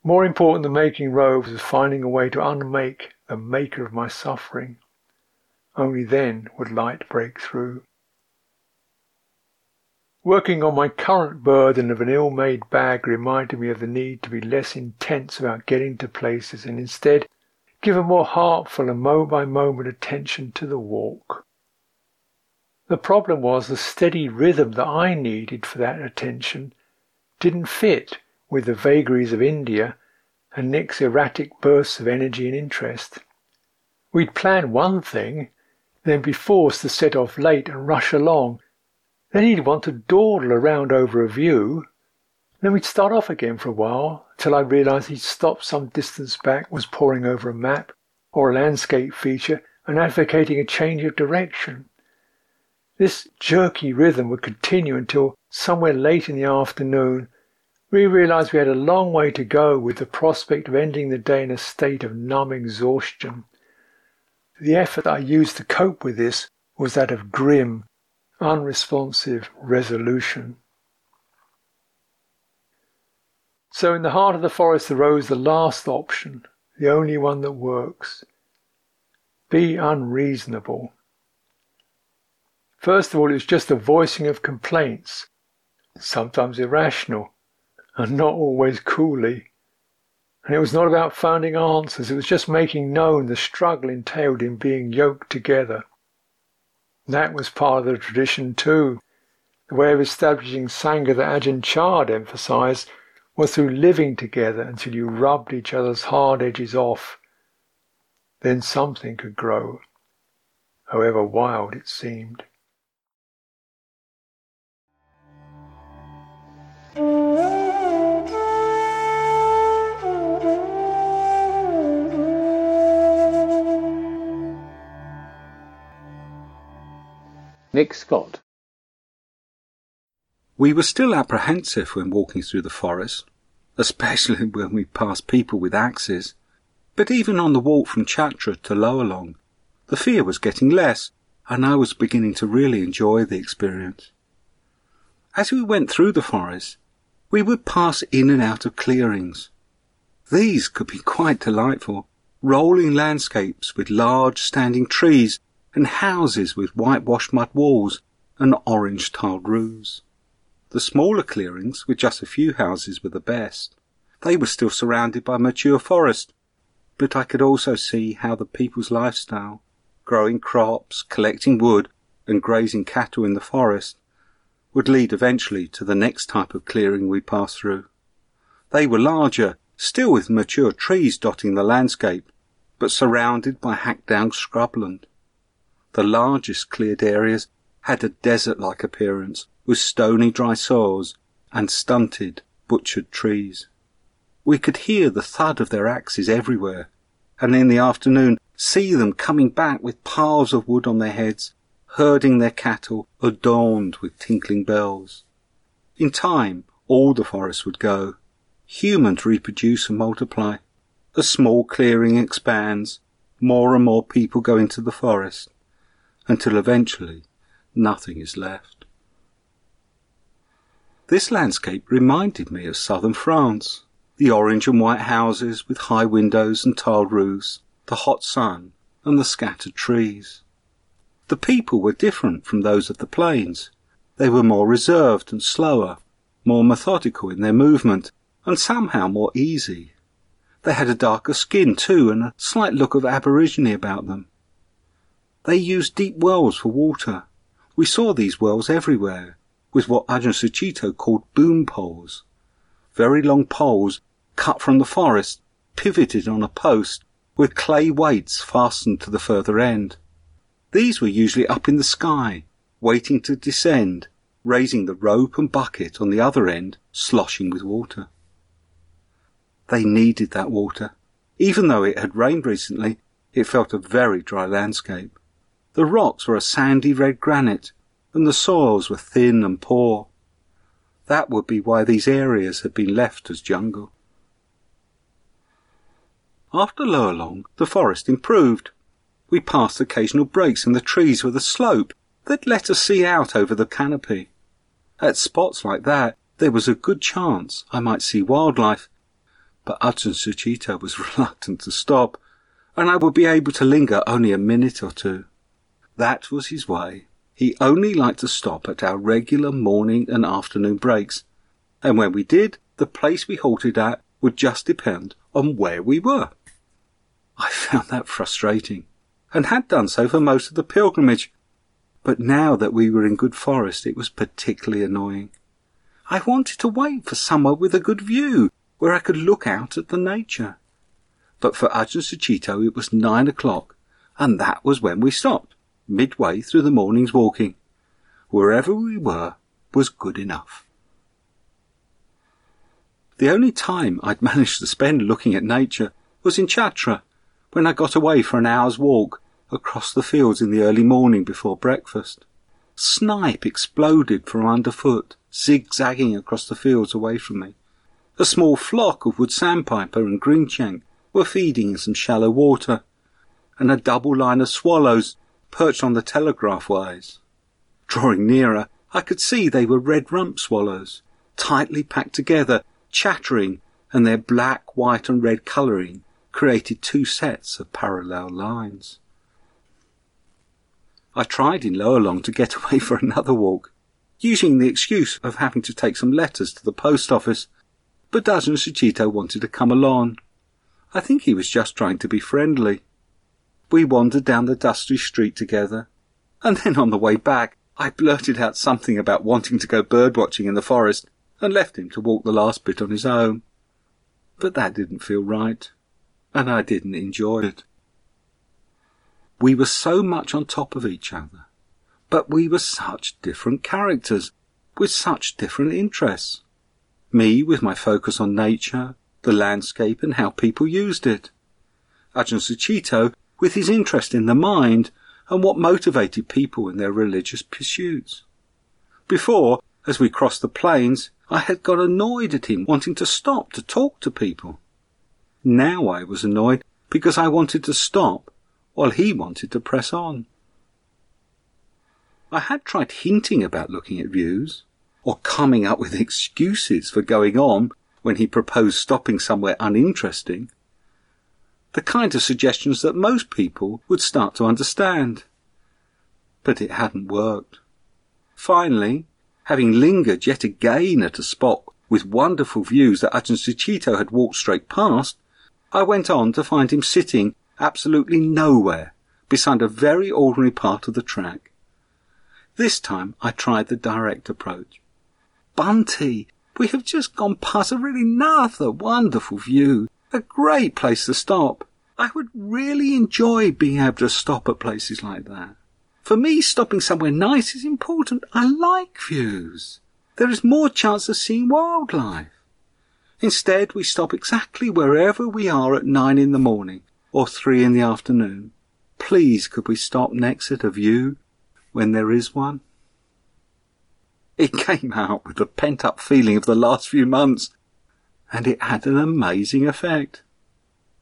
More important than making robes was finding a way to unmake the maker of my suffering. Only then would light break through. Working on my current burden of an ill-made bag reminded me of the need to be less intense about getting to places and instead give a more heartful and moment-by-moment attention to the walk. The problem was the steady rhythm that I needed for that attention didn't fit with the vagaries of India and Nick's erratic bursts of energy and interest. We'd plan one thing, then be forced to set off late and rush along. Then he'd want to dawdle around over a view. Then we'd start off again for a while, till I realised he'd stopped some distance back, was poring over a map or a landscape feature and advocating a change of direction. This jerky rhythm would continue until somewhere late in the afternoon we realised we had a long way to go, with the prospect of ending the day in a state of numb exhaustion. The effort I used to cope with this was that of grim, unresponsive resolution. So in the heart of the forest arose the last option, the only one that works. Be unreasonable. First of all, it was just a voicing of complaints, sometimes irrational, and not always coolly. And it was not about finding answers, it was just making known the struggle entailed in being yoked together. That was part of the tradition too. The way of establishing Sangha that Ajahn Chah emphasised was through living together until you rubbed each other's hard edges off. Then something could grow, however wild it seemed. Nick Scott. We were still apprehensive when walking through the forest, especially when we passed people with axes. But even on the walk from Chhatra to Loalong, the fear was getting less, and I was beginning to really enjoy the experience. As we went through the forest, we would pass in and out of clearings. These could be quite delightful, rolling landscapes with large standing trees and houses with whitewashed mud walls and orange-tiled roofs. The smaller clearings, with just a few houses, were the best. They were still surrounded by mature forest, but I could also see how the people's lifestyle, growing crops, collecting wood, and grazing cattle in the forest, would lead eventually to the next type of clearing we passed through. They were larger, still with mature trees dotting the landscape, but surrounded by hacked-down scrubland. The largest cleared areas had a desert-like appearance, with stony dry soils and stunted, butchered trees. We could hear the thud of their axes everywhere, and in the afternoon see them coming back with piles of wood on their heads, herding their cattle adorned with tinkling bells. In time, all the forest would go. Humans reproduce and multiply. The small clearing expands, more and more people go into the forest, until eventually nothing is left. This landscape reminded me of southern France, the orange and white houses with high windows and tiled roofs, the hot sun and the scattered trees. The people were different from those of the plains. They were more reserved and slower, more methodical in their movement, and somehow more easy. They had a darker skin too, and a slight look of Aborigine about them. They used deep wells for water. We saw these wells everywhere, with what Ajahn Sucito called boom poles. Very long poles, cut from the forest, pivoted on a post, with clay weights fastened to the further end. These were usually up in the sky, waiting to descend, raising the rope and bucket on the other end, sloshing with water. They needed that water. Even though it had rained recently, it felt a very dry landscape. The rocks were a sandy red granite, and the soils were thin and poor. That would be why these areas had been left as jungle. After Loalong, the forest improved. We passed occasional breaks in the trees with a slope that let us see out over the canopy. At spots like that, there was a good chance I might see wildlife, but Ajahn Suchito was reluctant to stop, and I would be able to linger only a minute or two. That was his way. He only liked to stop at our regular morning and afternoon breaks, and when we did, the place we halted at would just depend on where we were. I found that frustrating, and had done so for most of the pilgrimage, but now that we were in good forest it was particularly annoying. I wanted to wait for somewhere with a good view, where I could look out at the nature. But for Ajahn Suchito it was nine o'clock, and that was when we stopped, midway through the morning's walking. Wherever we were was good enough. The only time I'd managed to spend looking at nature was in Chhatra, when I got away for an hour's walk across the fields in the early morning before breakfast. Snipe exploded from underfoot, zigzagging across the fields away from me. A small flock of wood sandpiper and greencheng were feeding in some shallow water, and a double line of swallows perched on the telegraph wires. Drawing nearer, I could see they were red rump swallows, tightly packed together, chattering, and their black, white and red colouring created two sets of parallel lines. I tried in Loalong to get away for another walk, using the excuse of having to take some letters to the post office, but Ajahn Suchito wanted to come along. I think he was just trying to be friendly. We wandered down the dusty street together, and then on the way back I blurted out something about wanting to go birdwatching in the forest, and left him to walk the last bit on his own. But that didn't feel right, and I didn't enjoy it. We were so much on top of each other, but we were such different characters, with such different interests. Me with my focus on nature, the landscape and how people used it. Ajahn Suchito with his interest in the mind and what motivated people in their religious pursuits. Before, as we crossed the plains, I had got annoyed at him wanting to stop to talk to people. Now I was annoyed because I wanted to stop while he wanted to press on. I had tried hinting about looking at views, or coming up with excuses for going on when he proposed stopping somewhere uninteresting, the kind of suggestions that most people would start to understand. But it hadn't worked. Finally, having lingered yet again at a spot with wonderful views that Ajahn Suchito had walked straight past, I went on to find him sitting absolutely nowhere beside a very ordinary part of the track. This time I tried the direct approach. "Bunty, we have just gone past a really another wonderful view, a great place to stop. I would really enjoy being able to stop at places like that. For me, stopping somewhere nice is important. I like views. There is more chance of seeing wildlife. Instead, we stop exactly wherever we are at nine in the morning or three in the afternoon. Please, could we stop next at a view when there is one?" It came out with the pent-up feeling of the last few months, and it had an amazing effect.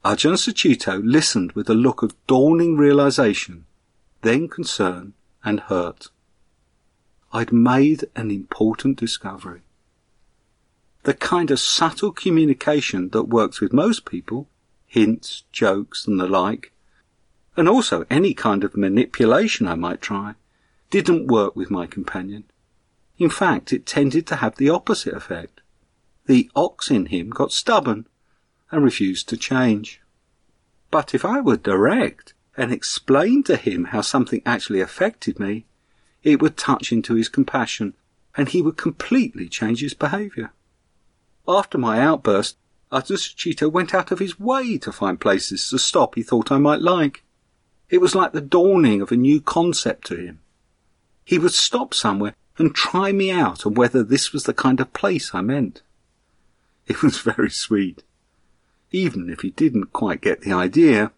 Ajahn Suchito listened with a look of dawning realization, then concern and hurt. I'd made an important discovery. The kind of subtle communication that works with most people, hints, jokes and the like, and also any kind of manipulation I might try, didn't work with my companion. In fact, it tended to have the opposite effect. The ox in him got stubborn and refused to change. But if I were direct and explained to him how something actually affected me, it would touch into his compassion, and he would completely change his behaviour. After my outburst, Ajahn Suchito went out of his way to find places to stop he thought I might like. It was like the dawning of a new concept to him. He would stop somewhere and try me out on whether this was the kind of place I meant. It was very sweet. even if he didn't quite get the idea,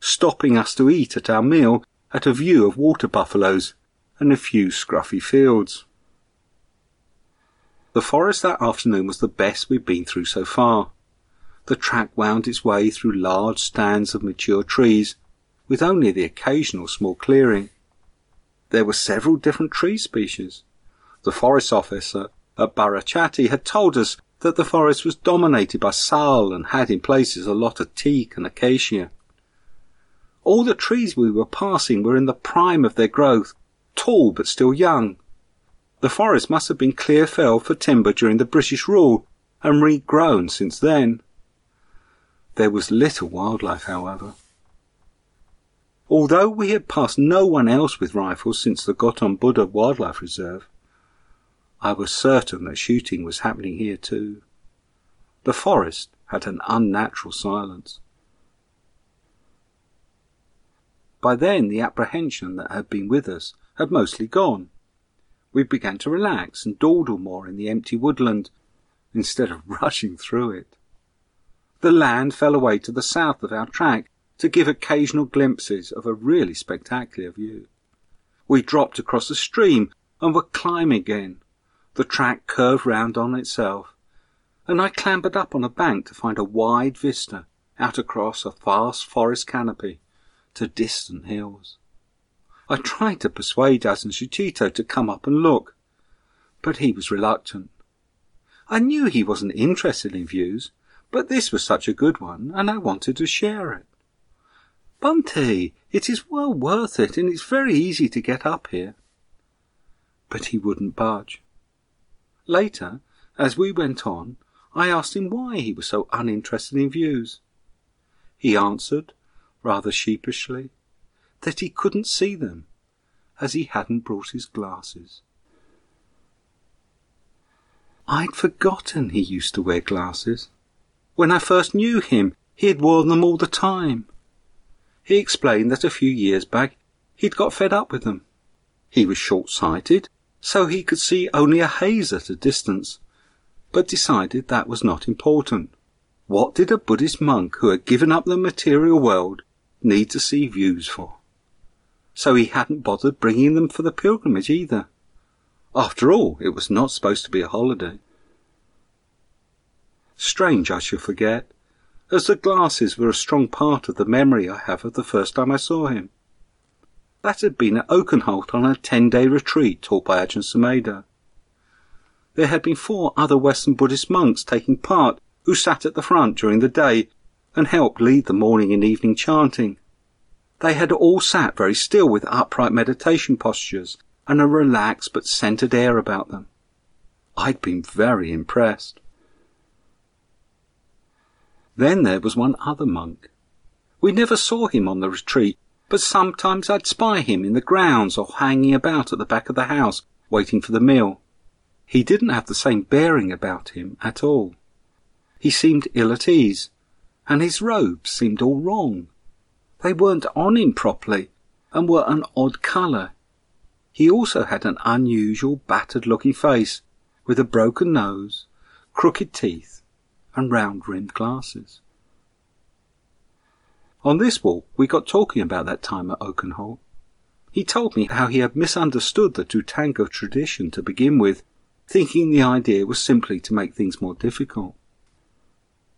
stopping us to eat at our meal at a view of water buffaloes and a few scruffy fields. The forest that afternoon was the best we'd been through so far. The track wound its way through large stands of mature trees, with only the occasional small clearing. There were several different tree species. The forest officer at Barachati had told us that the forest was dominated by sal and had in places a lot of teak and acacia. All the trees we were passing were in the prime of their growth, tall but still young. The forest must have been clear felled for timber during the British rule and regrown since then. There was little wildlife, however. Although we had passed no one else with rifles since the Gautam Buddha Wildlife Reserve, I was certain that shooting was happening here too. The forest had an unnatural silence. By then the apprehension that had been with us had mostly gone. We began to relax and dawdle more in the empty woodland, instead of rushing through it. The land fell away to the south of our track to give occasional glimpses of a really spectacular view. We dropped across a stream and were climbing again. The track curved round on itself, and I clambered up on a bank to find a wide vista out across a vast forest canopy to distant hills. I tried to persuade Asen Suchito to come up and look, but he was reluctant. I knew he wasn't interested in views, but this was such a good one, and I wanted to share it. "Bunty, it is well worth it, and it's very easy to get up here." But he wouldn't budge. Later, as we went on, I asked him why he was so uninterested in views. He answered, rather sheepishly, that he couldn't see them, as he hadn't brought his glasses. I'd forgotten he used to wear glasses. When I first knew him, he had worn them all the time. He explained that a few years back he'd got fed up with them. He was short-sighted, so he could see only a haze at a distance, but decided that was not important. What did a Buddhist monk who had given up the material world need to see views for? So he hadn't bothered bringing them for the pilgrimage either. After all, it was not supposed to be a holiday. Strange I should forget, as the glasses were a strong part of the memory I have of the first time I saw him. That had been at Oakenholt on a ten-day retreat taught by Ajahn Sumedho. There had been four other Western Buddhist monks taking part who sat at the front during the day and helped lead the morning and evening chanting. They had all sat very still with upright meditation postures and a relaxed but centred air about them. I'd been very impressed. Then there was one other monk. We never saw him on the retreat, but sometimes I'd spy him in the grounds or hanging about at the back of the house, waiting for the meal. He didn't have the same bearing about him at all. He seemed ill at ease, and his robes seemed all wrong. They weren't on him properly, and were an odd colour. He also had an unusual, battered-looking face, with a broken nose, crooked teeth, and round-rimmed glasses. On this walk, we got talking about that time at Oakenholt. He told me how he had misunderstood the Tutanga tradition to begin with, thinking the idea was simply to make things more difficult.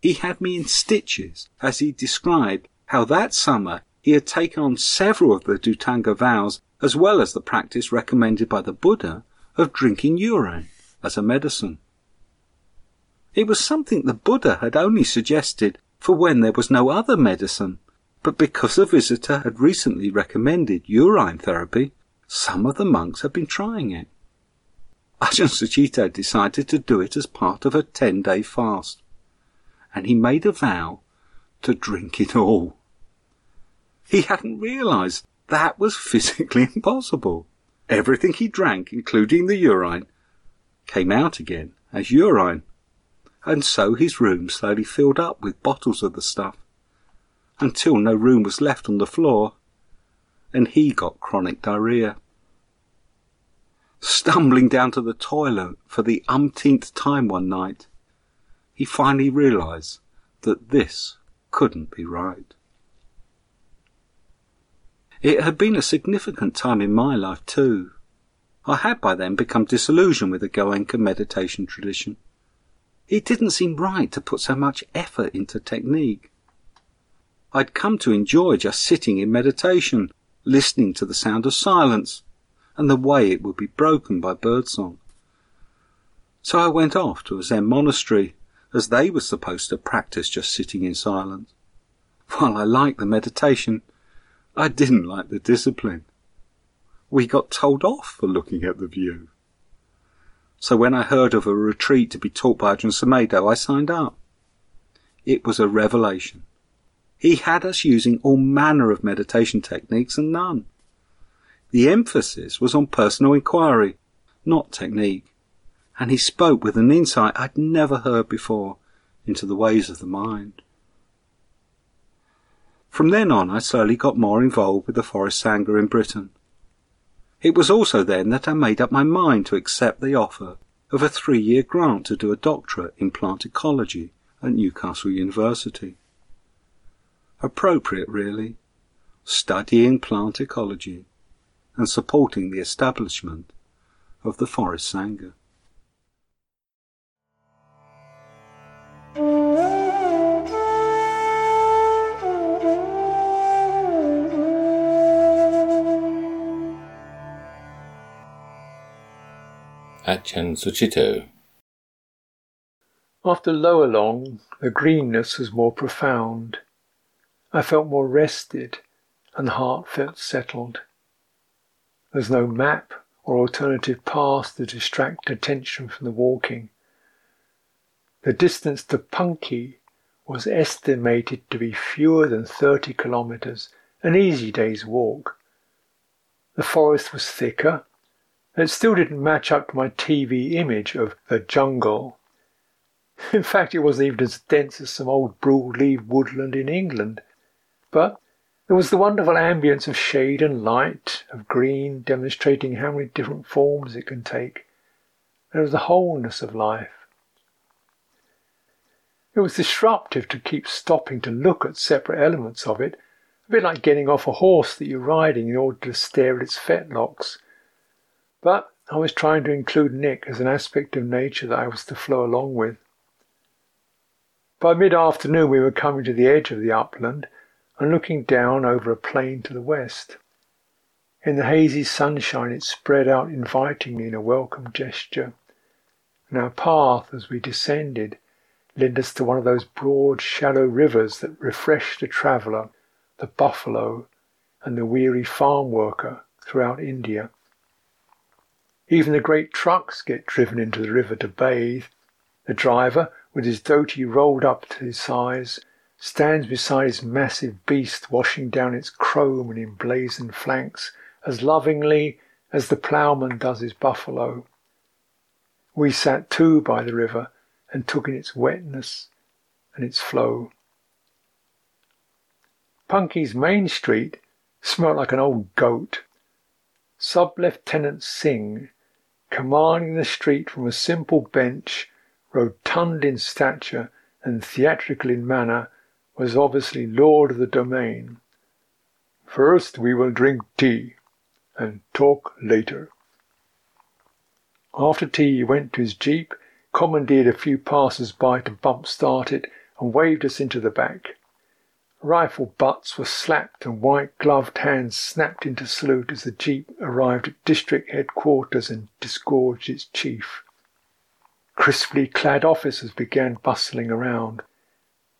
He had me in stitches as he described how that summer he had taken on several of the Dutanga vows, as well as the practice recommended by the Buddha of drinking urine as a medicine. It was something the Buddha had only suggested for when there was no other medicine, but because a visitor had recently recommended urine therapy, some of the monks had been trying it. Ajahn Suchito decided to do it as part of a ten-day fast, and he made a vow to drink it all. He hadn't realised that was physically impossible. Everything he drank, including the urine, came out again as urine, and so his room slowly filled up with bottles of the stuff, until no room was left on the floor, and he got chronic diarrhoea. Stumbling down to the toilet for the umpteenth time one night, he finally realised that this couldn't be right. It had been a significant time in my life too. I had by then become disillusioned with the Goenka meditation tradition. It didn't seem right to put so much effort into technique. I'd come to enjoy just sitting in meditation, listening to the sound of silence, and the way it would be broken by birdsong. So I went off to a Zen monastery, as they were supposed to practice just sitting in silence. While I liked the meditation, I didn't like the discipline. We got told off for looking at the view. So when I heard of a retreat to be taught by Ajahn Sumedho, I signed up. It was a revelation. He had us using all manner of meditation techniques and none. The emphasis was on personal inquiry, not technique, and he spoke with an insight I'd never heard before into the ways of the mind. From then on, I slowly got more involved with the Forest Sangha in Britain. It was also then that I made up my mind to accept the offer of a three-year grant to do a doctorate in plant ecology at Newcastle University. Appropriate, really, studying plant ecology and supporting the establishment of the Forest Sangha. Achan Suchito. After Lower Long, the greenness was more profound. I felt more rested, and heart felt settled. There's no map or alternative path to distract attention from the walking. The distance to Punki was estimated to be fewer than thirty kilometres, an easy day's walk. The forest was thicker. It still didn't match up to my T V image of the jungle. In fact, it wasn't even as dense as some old broad-leaved woodland in England. But there was the wonderful ambience of shade and light, of green, demonstrating how many different forms it can take. There was the wholeness of life. It was disruptive to keep stopping to look at separate elements of it, a bit like getting off a horse that you're riding in order to stare at its fetlocks. But I was trying to include Nick as an aspect of nature that I was to flow along with. By mid-afternoon we were coming to the edge of the upland and looking down over a plain to the west. In the hazy sunshine it spread out invitingly in a welcome gesture, and our path as we descended led us to one of those broad, shallow rivers that refresh the traveller, the buffalo, and the weary farm worker throughout India. Even the great trucks get driven into the river to bathe. The driver, with his dhoti rolled up to his size, stands beside his massive beast, washing down its chrome and emblazoned flanks as lovingly as the ploughman does his buffalo. We sat too by the river and took in its wetness and its flow. Punki's main street smelt like an old goat. Sub-Lieutenant Singh, commanding the street from a simple bench, rotund in stature and theatrical in manner, was obviously lord of the domain. First we will drink tea, and talk later. After tea he went to his jeep, commandeered a few passers-by to bump-start it, and waved us into the back. Rifle butts were slapped and white-gloved hands snapped into salute as the jeep arrived at district headquarters and disgorged its chief. Crisply clad officers began bustling around.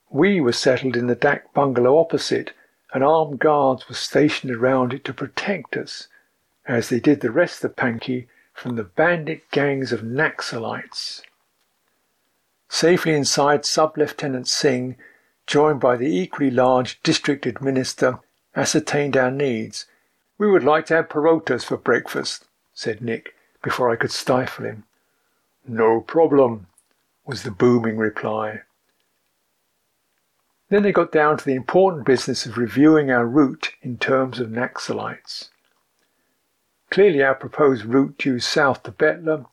We were settled in the dak bungalow opposite, and armed guards were stationed around it to protect us, as they did the rest of Panki, from the bandit gangs of Naxalites. Safely inside, Sub-Lieutenant Singh, joined by the equally large district administrator, ascertained our needs. "We would like to have parotas for breakfast," said Nick, before I could stifle him. "No problem," was the booming reply. Then they got down to the important business of reviewing our route in terms of Naxalites. Clearly our proposed route due south to Betla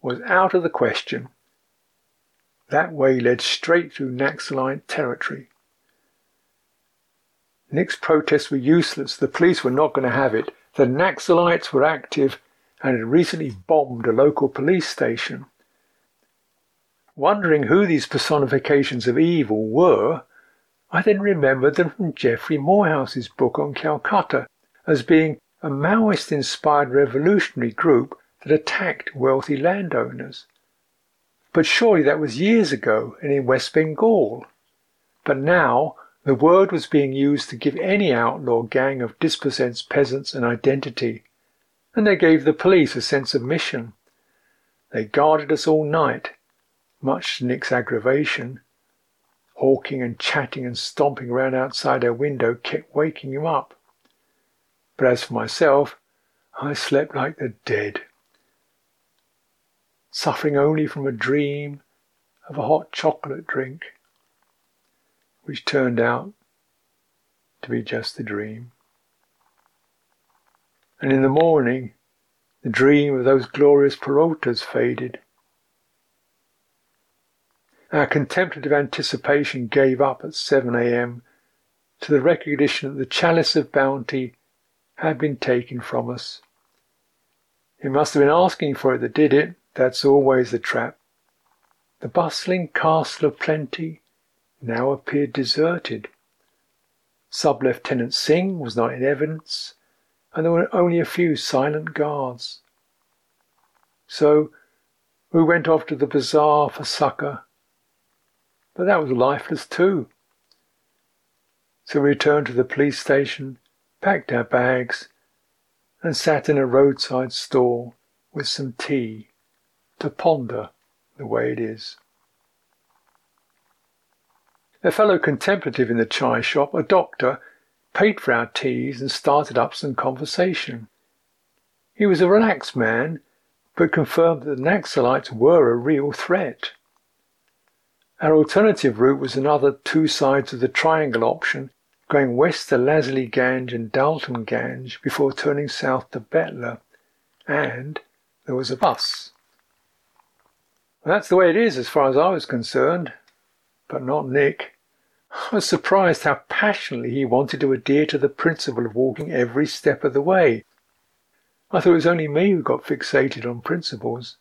was out of the question. That way led straight through Naxalite territory. Nick's protests were useless. The police were not going to have it. The Naxalites were active and had recently bombed a local police station. Wondering who these personifications of evil were, I then remembered them from Geoffrey Morehouse's book on Calcutta as being a Maoist-inspired revolutionary group that attacked wealthy landowners. But surely that was years ago and in West Bengal. But now the word was being used to give any outlaw gang of dispossessed peasants an identity, and they gave the police a sense of mission. They guarded us all night, much to Nick's aggravation. Hawking and chatting and stomping round outside our window kept waking him up. But as for myself, I slept like the dead, suffering only from a dream of a hot chocolate drink, which turned out to be just a dream. And in the morning, the dream of those glorious Perotas faded. Our contemplative anticipation gave up at seven a.m. to the recognition that the chalice of bounty had been taken from us. It must have been asking for it that did it. That's always the trap. The bustling castle of plenty now appeared deserted. Sub-Lieutenant Singh was not in evidence, and there were only a few silent guards. So we went off to the bazaar for succour, but that was lifeless too. So we returned to the police station, packed our bags, and sat in a roadside stall with some tea to ponder the way it is. A fellow contemplative in the chai shop, a doctor, paid for our teas and started up some conversation. He was a relaxed man, but confirmed that the Naxalites were a real threat. Our alternative route was another two sides of the triangle option, going west to Lasley Ganj and Dalton Ganj before turning south to Betla, and there was a bus. Well, that's the way it is as far as I was concerned, but not Nick. I was surprised how passionately he wanted to adhere to the principle of walking every step of the way. I thought it was only me who got fixated on principles.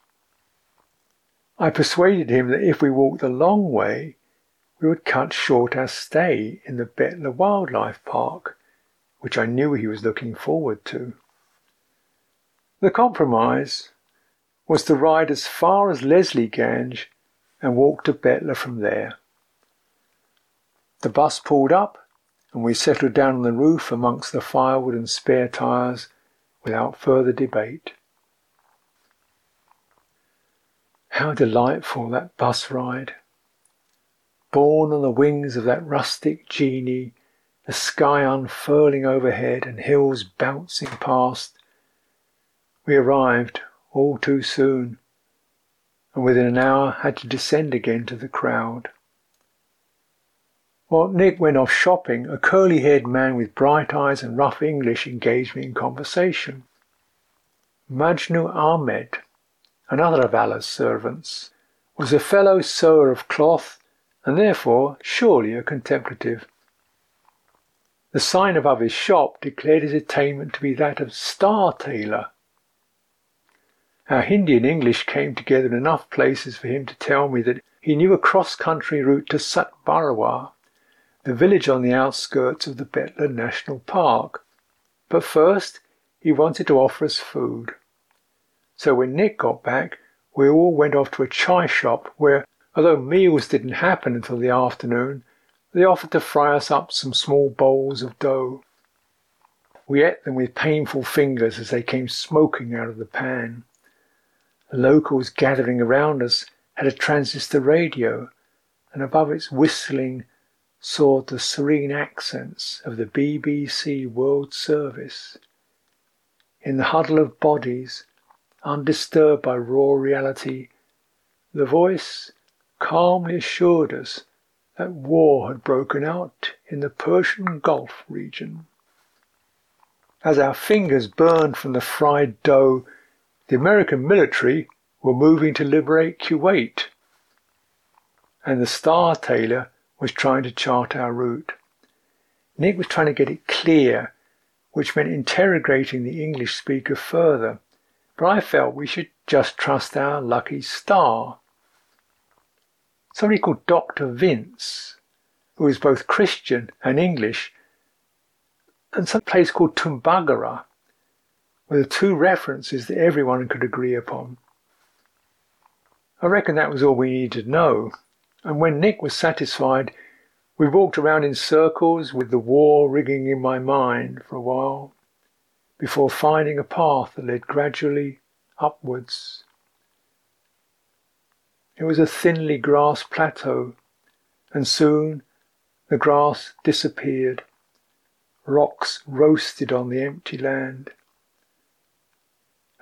I persuaded him that if we walked the long way, we would cut short our stay in the Betla Wildlife Park, which I knew he was looking forward to. The compromise was to ride as far as Lasley Ganj and walk to Betla from there. The bus pulled up and we settled down on the roof amongst the firewood and spare tyres without further debate. How delightful that bus ride! Borne on the wings of that rustic genie, the sky unfurling overhead and hills bouncing past, we arrived all too soon, and within an hour had to descend again to the crowd. While Nick went off shopping, a curly-haired man with bright eyes and rough English engaged me in conversation. Majnu Ahmed, another of Allah's servants, was a fellow sewer of cloth, and therefore surely a contemplative. The sign above his shop declared his attainment to be that of star tailor. Our Hindi and English came together in enough places for him to tell me that he knew a cross-country route to Satbarwa, the village on the outskirts of the Betla National Park. But first, he wanted to offer us food. So when Nick got back, we all went off to a chai shop where, although meals didn't happen until the afternoon, they offered to fry us up some small bowls of dough. We ate them with painful fingers as they came smoking out of the pan. The locals gathering around us had a transistor radio, and above its whistling soared the serene accents of the B B C World Service. In the huddle of bodies, undisturbed by raw reality, the voice calmly assured us that war had broken out in the Persian Gulf region. As our fingers burned from the fried dough, the American military were moving to liberate Kuwait, and the star tailor was trying to chart our route. Nick was trying to get it clear, which meant interrogating the English speaker further, but I felt we should just trust our lucky star. Somebody called Doctor Vince, who was both Christian and English, and some place called Tumbagara, were the two references that everyone could agree upon. I reckon that was all we needed to know, and when Nick was satisfied, we walked around in circles with the war rigging in my mind for a while, before finding a path that led gradually upwards. It was a thinly grassed plateau, and soon the grass disappeared, rocks roasted on the empty land.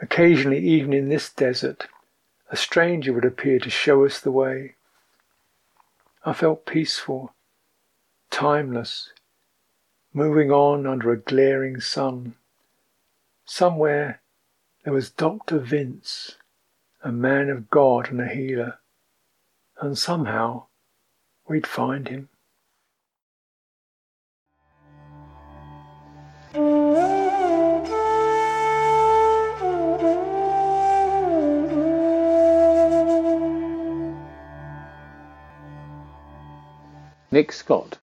Occasionally, even in this desert, a stranger would appear to show us the way. I felt peaceful, timeless, moving on under a glaring sun. Somewhere there was Doctor Vince, a man of God and a healer, and somehow we'd find him. Nick Scott.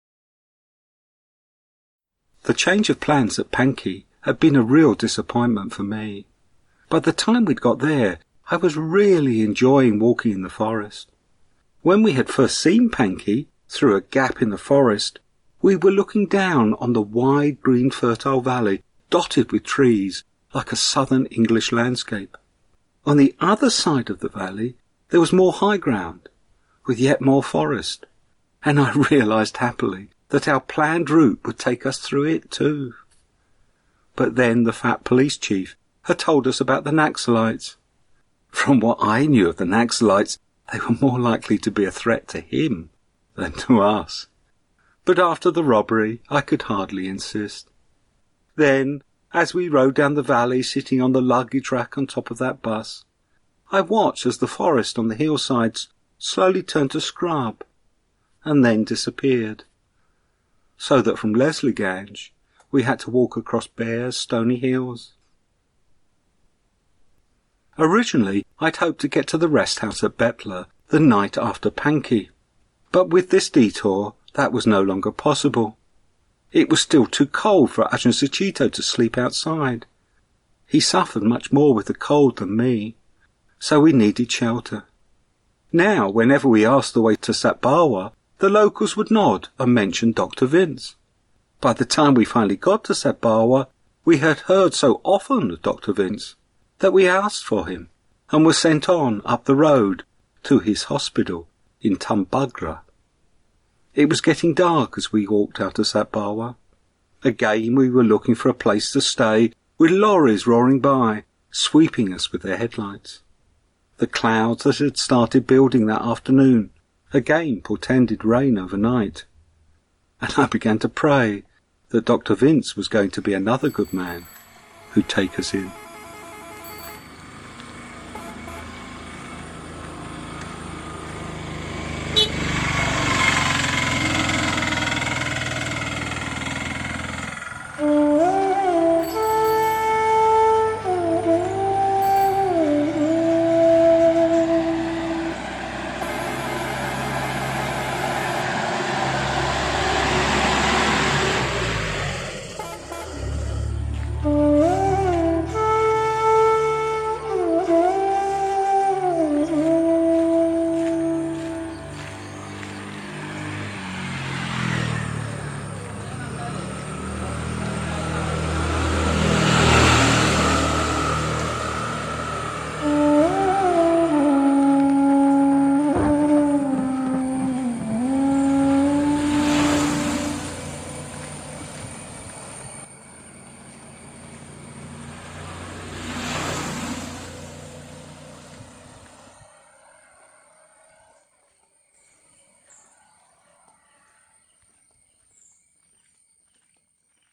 The change of plans at Pankey had been a real disappointment for me. By the time we'd got there, I was really enjoying walking in the forest. When we had first seen Pankey, through a gap in the forest, we were looking down on the wide green fertile valley, dotted with trees, like a southern English landscape. On the other side of the valley, there was more high ground, with yet more forest, and I realised happily that our planned route would take us through it too. But then the fat police chief had told us about the Naxalites. From what I knew of the Naxalites, they were more likely to be a threat to him than to us. But after the robbery, I could hardly insist. Then, as we rode down the valley sitting on the luggage rack on top of that bus, I watched as the forest on the hillsides slowly turned to scrub and then disappeared, so that from Leslie Gange we had to walk across bare, stony hills. Originally, I'd hoped to get to the rest house at Betler the night after Pankey, but with this detour, that was no longer possible. It was still too cold for Ajahn Suchito to sleep outside. He suffered much more with the cold than me, so we needed shelter. Now, whenever we asked the way to Satbawa, the locals would nod and mention Doctor Vince. By the time we finally got to Satbawa, we had heard so often of Doctor Vince that we asked for him and were sent on up the road to his hospital in Tumbagara. It was getting dark as we walked out of Satbawa. Again we were looking for a place to stay, with lorries roaring by, sweeping us with their headlights. The clouds that had started building that afternoon again portended rain overnight, and I began to pray that Doctor Vince was going to be another good man who'd take us in.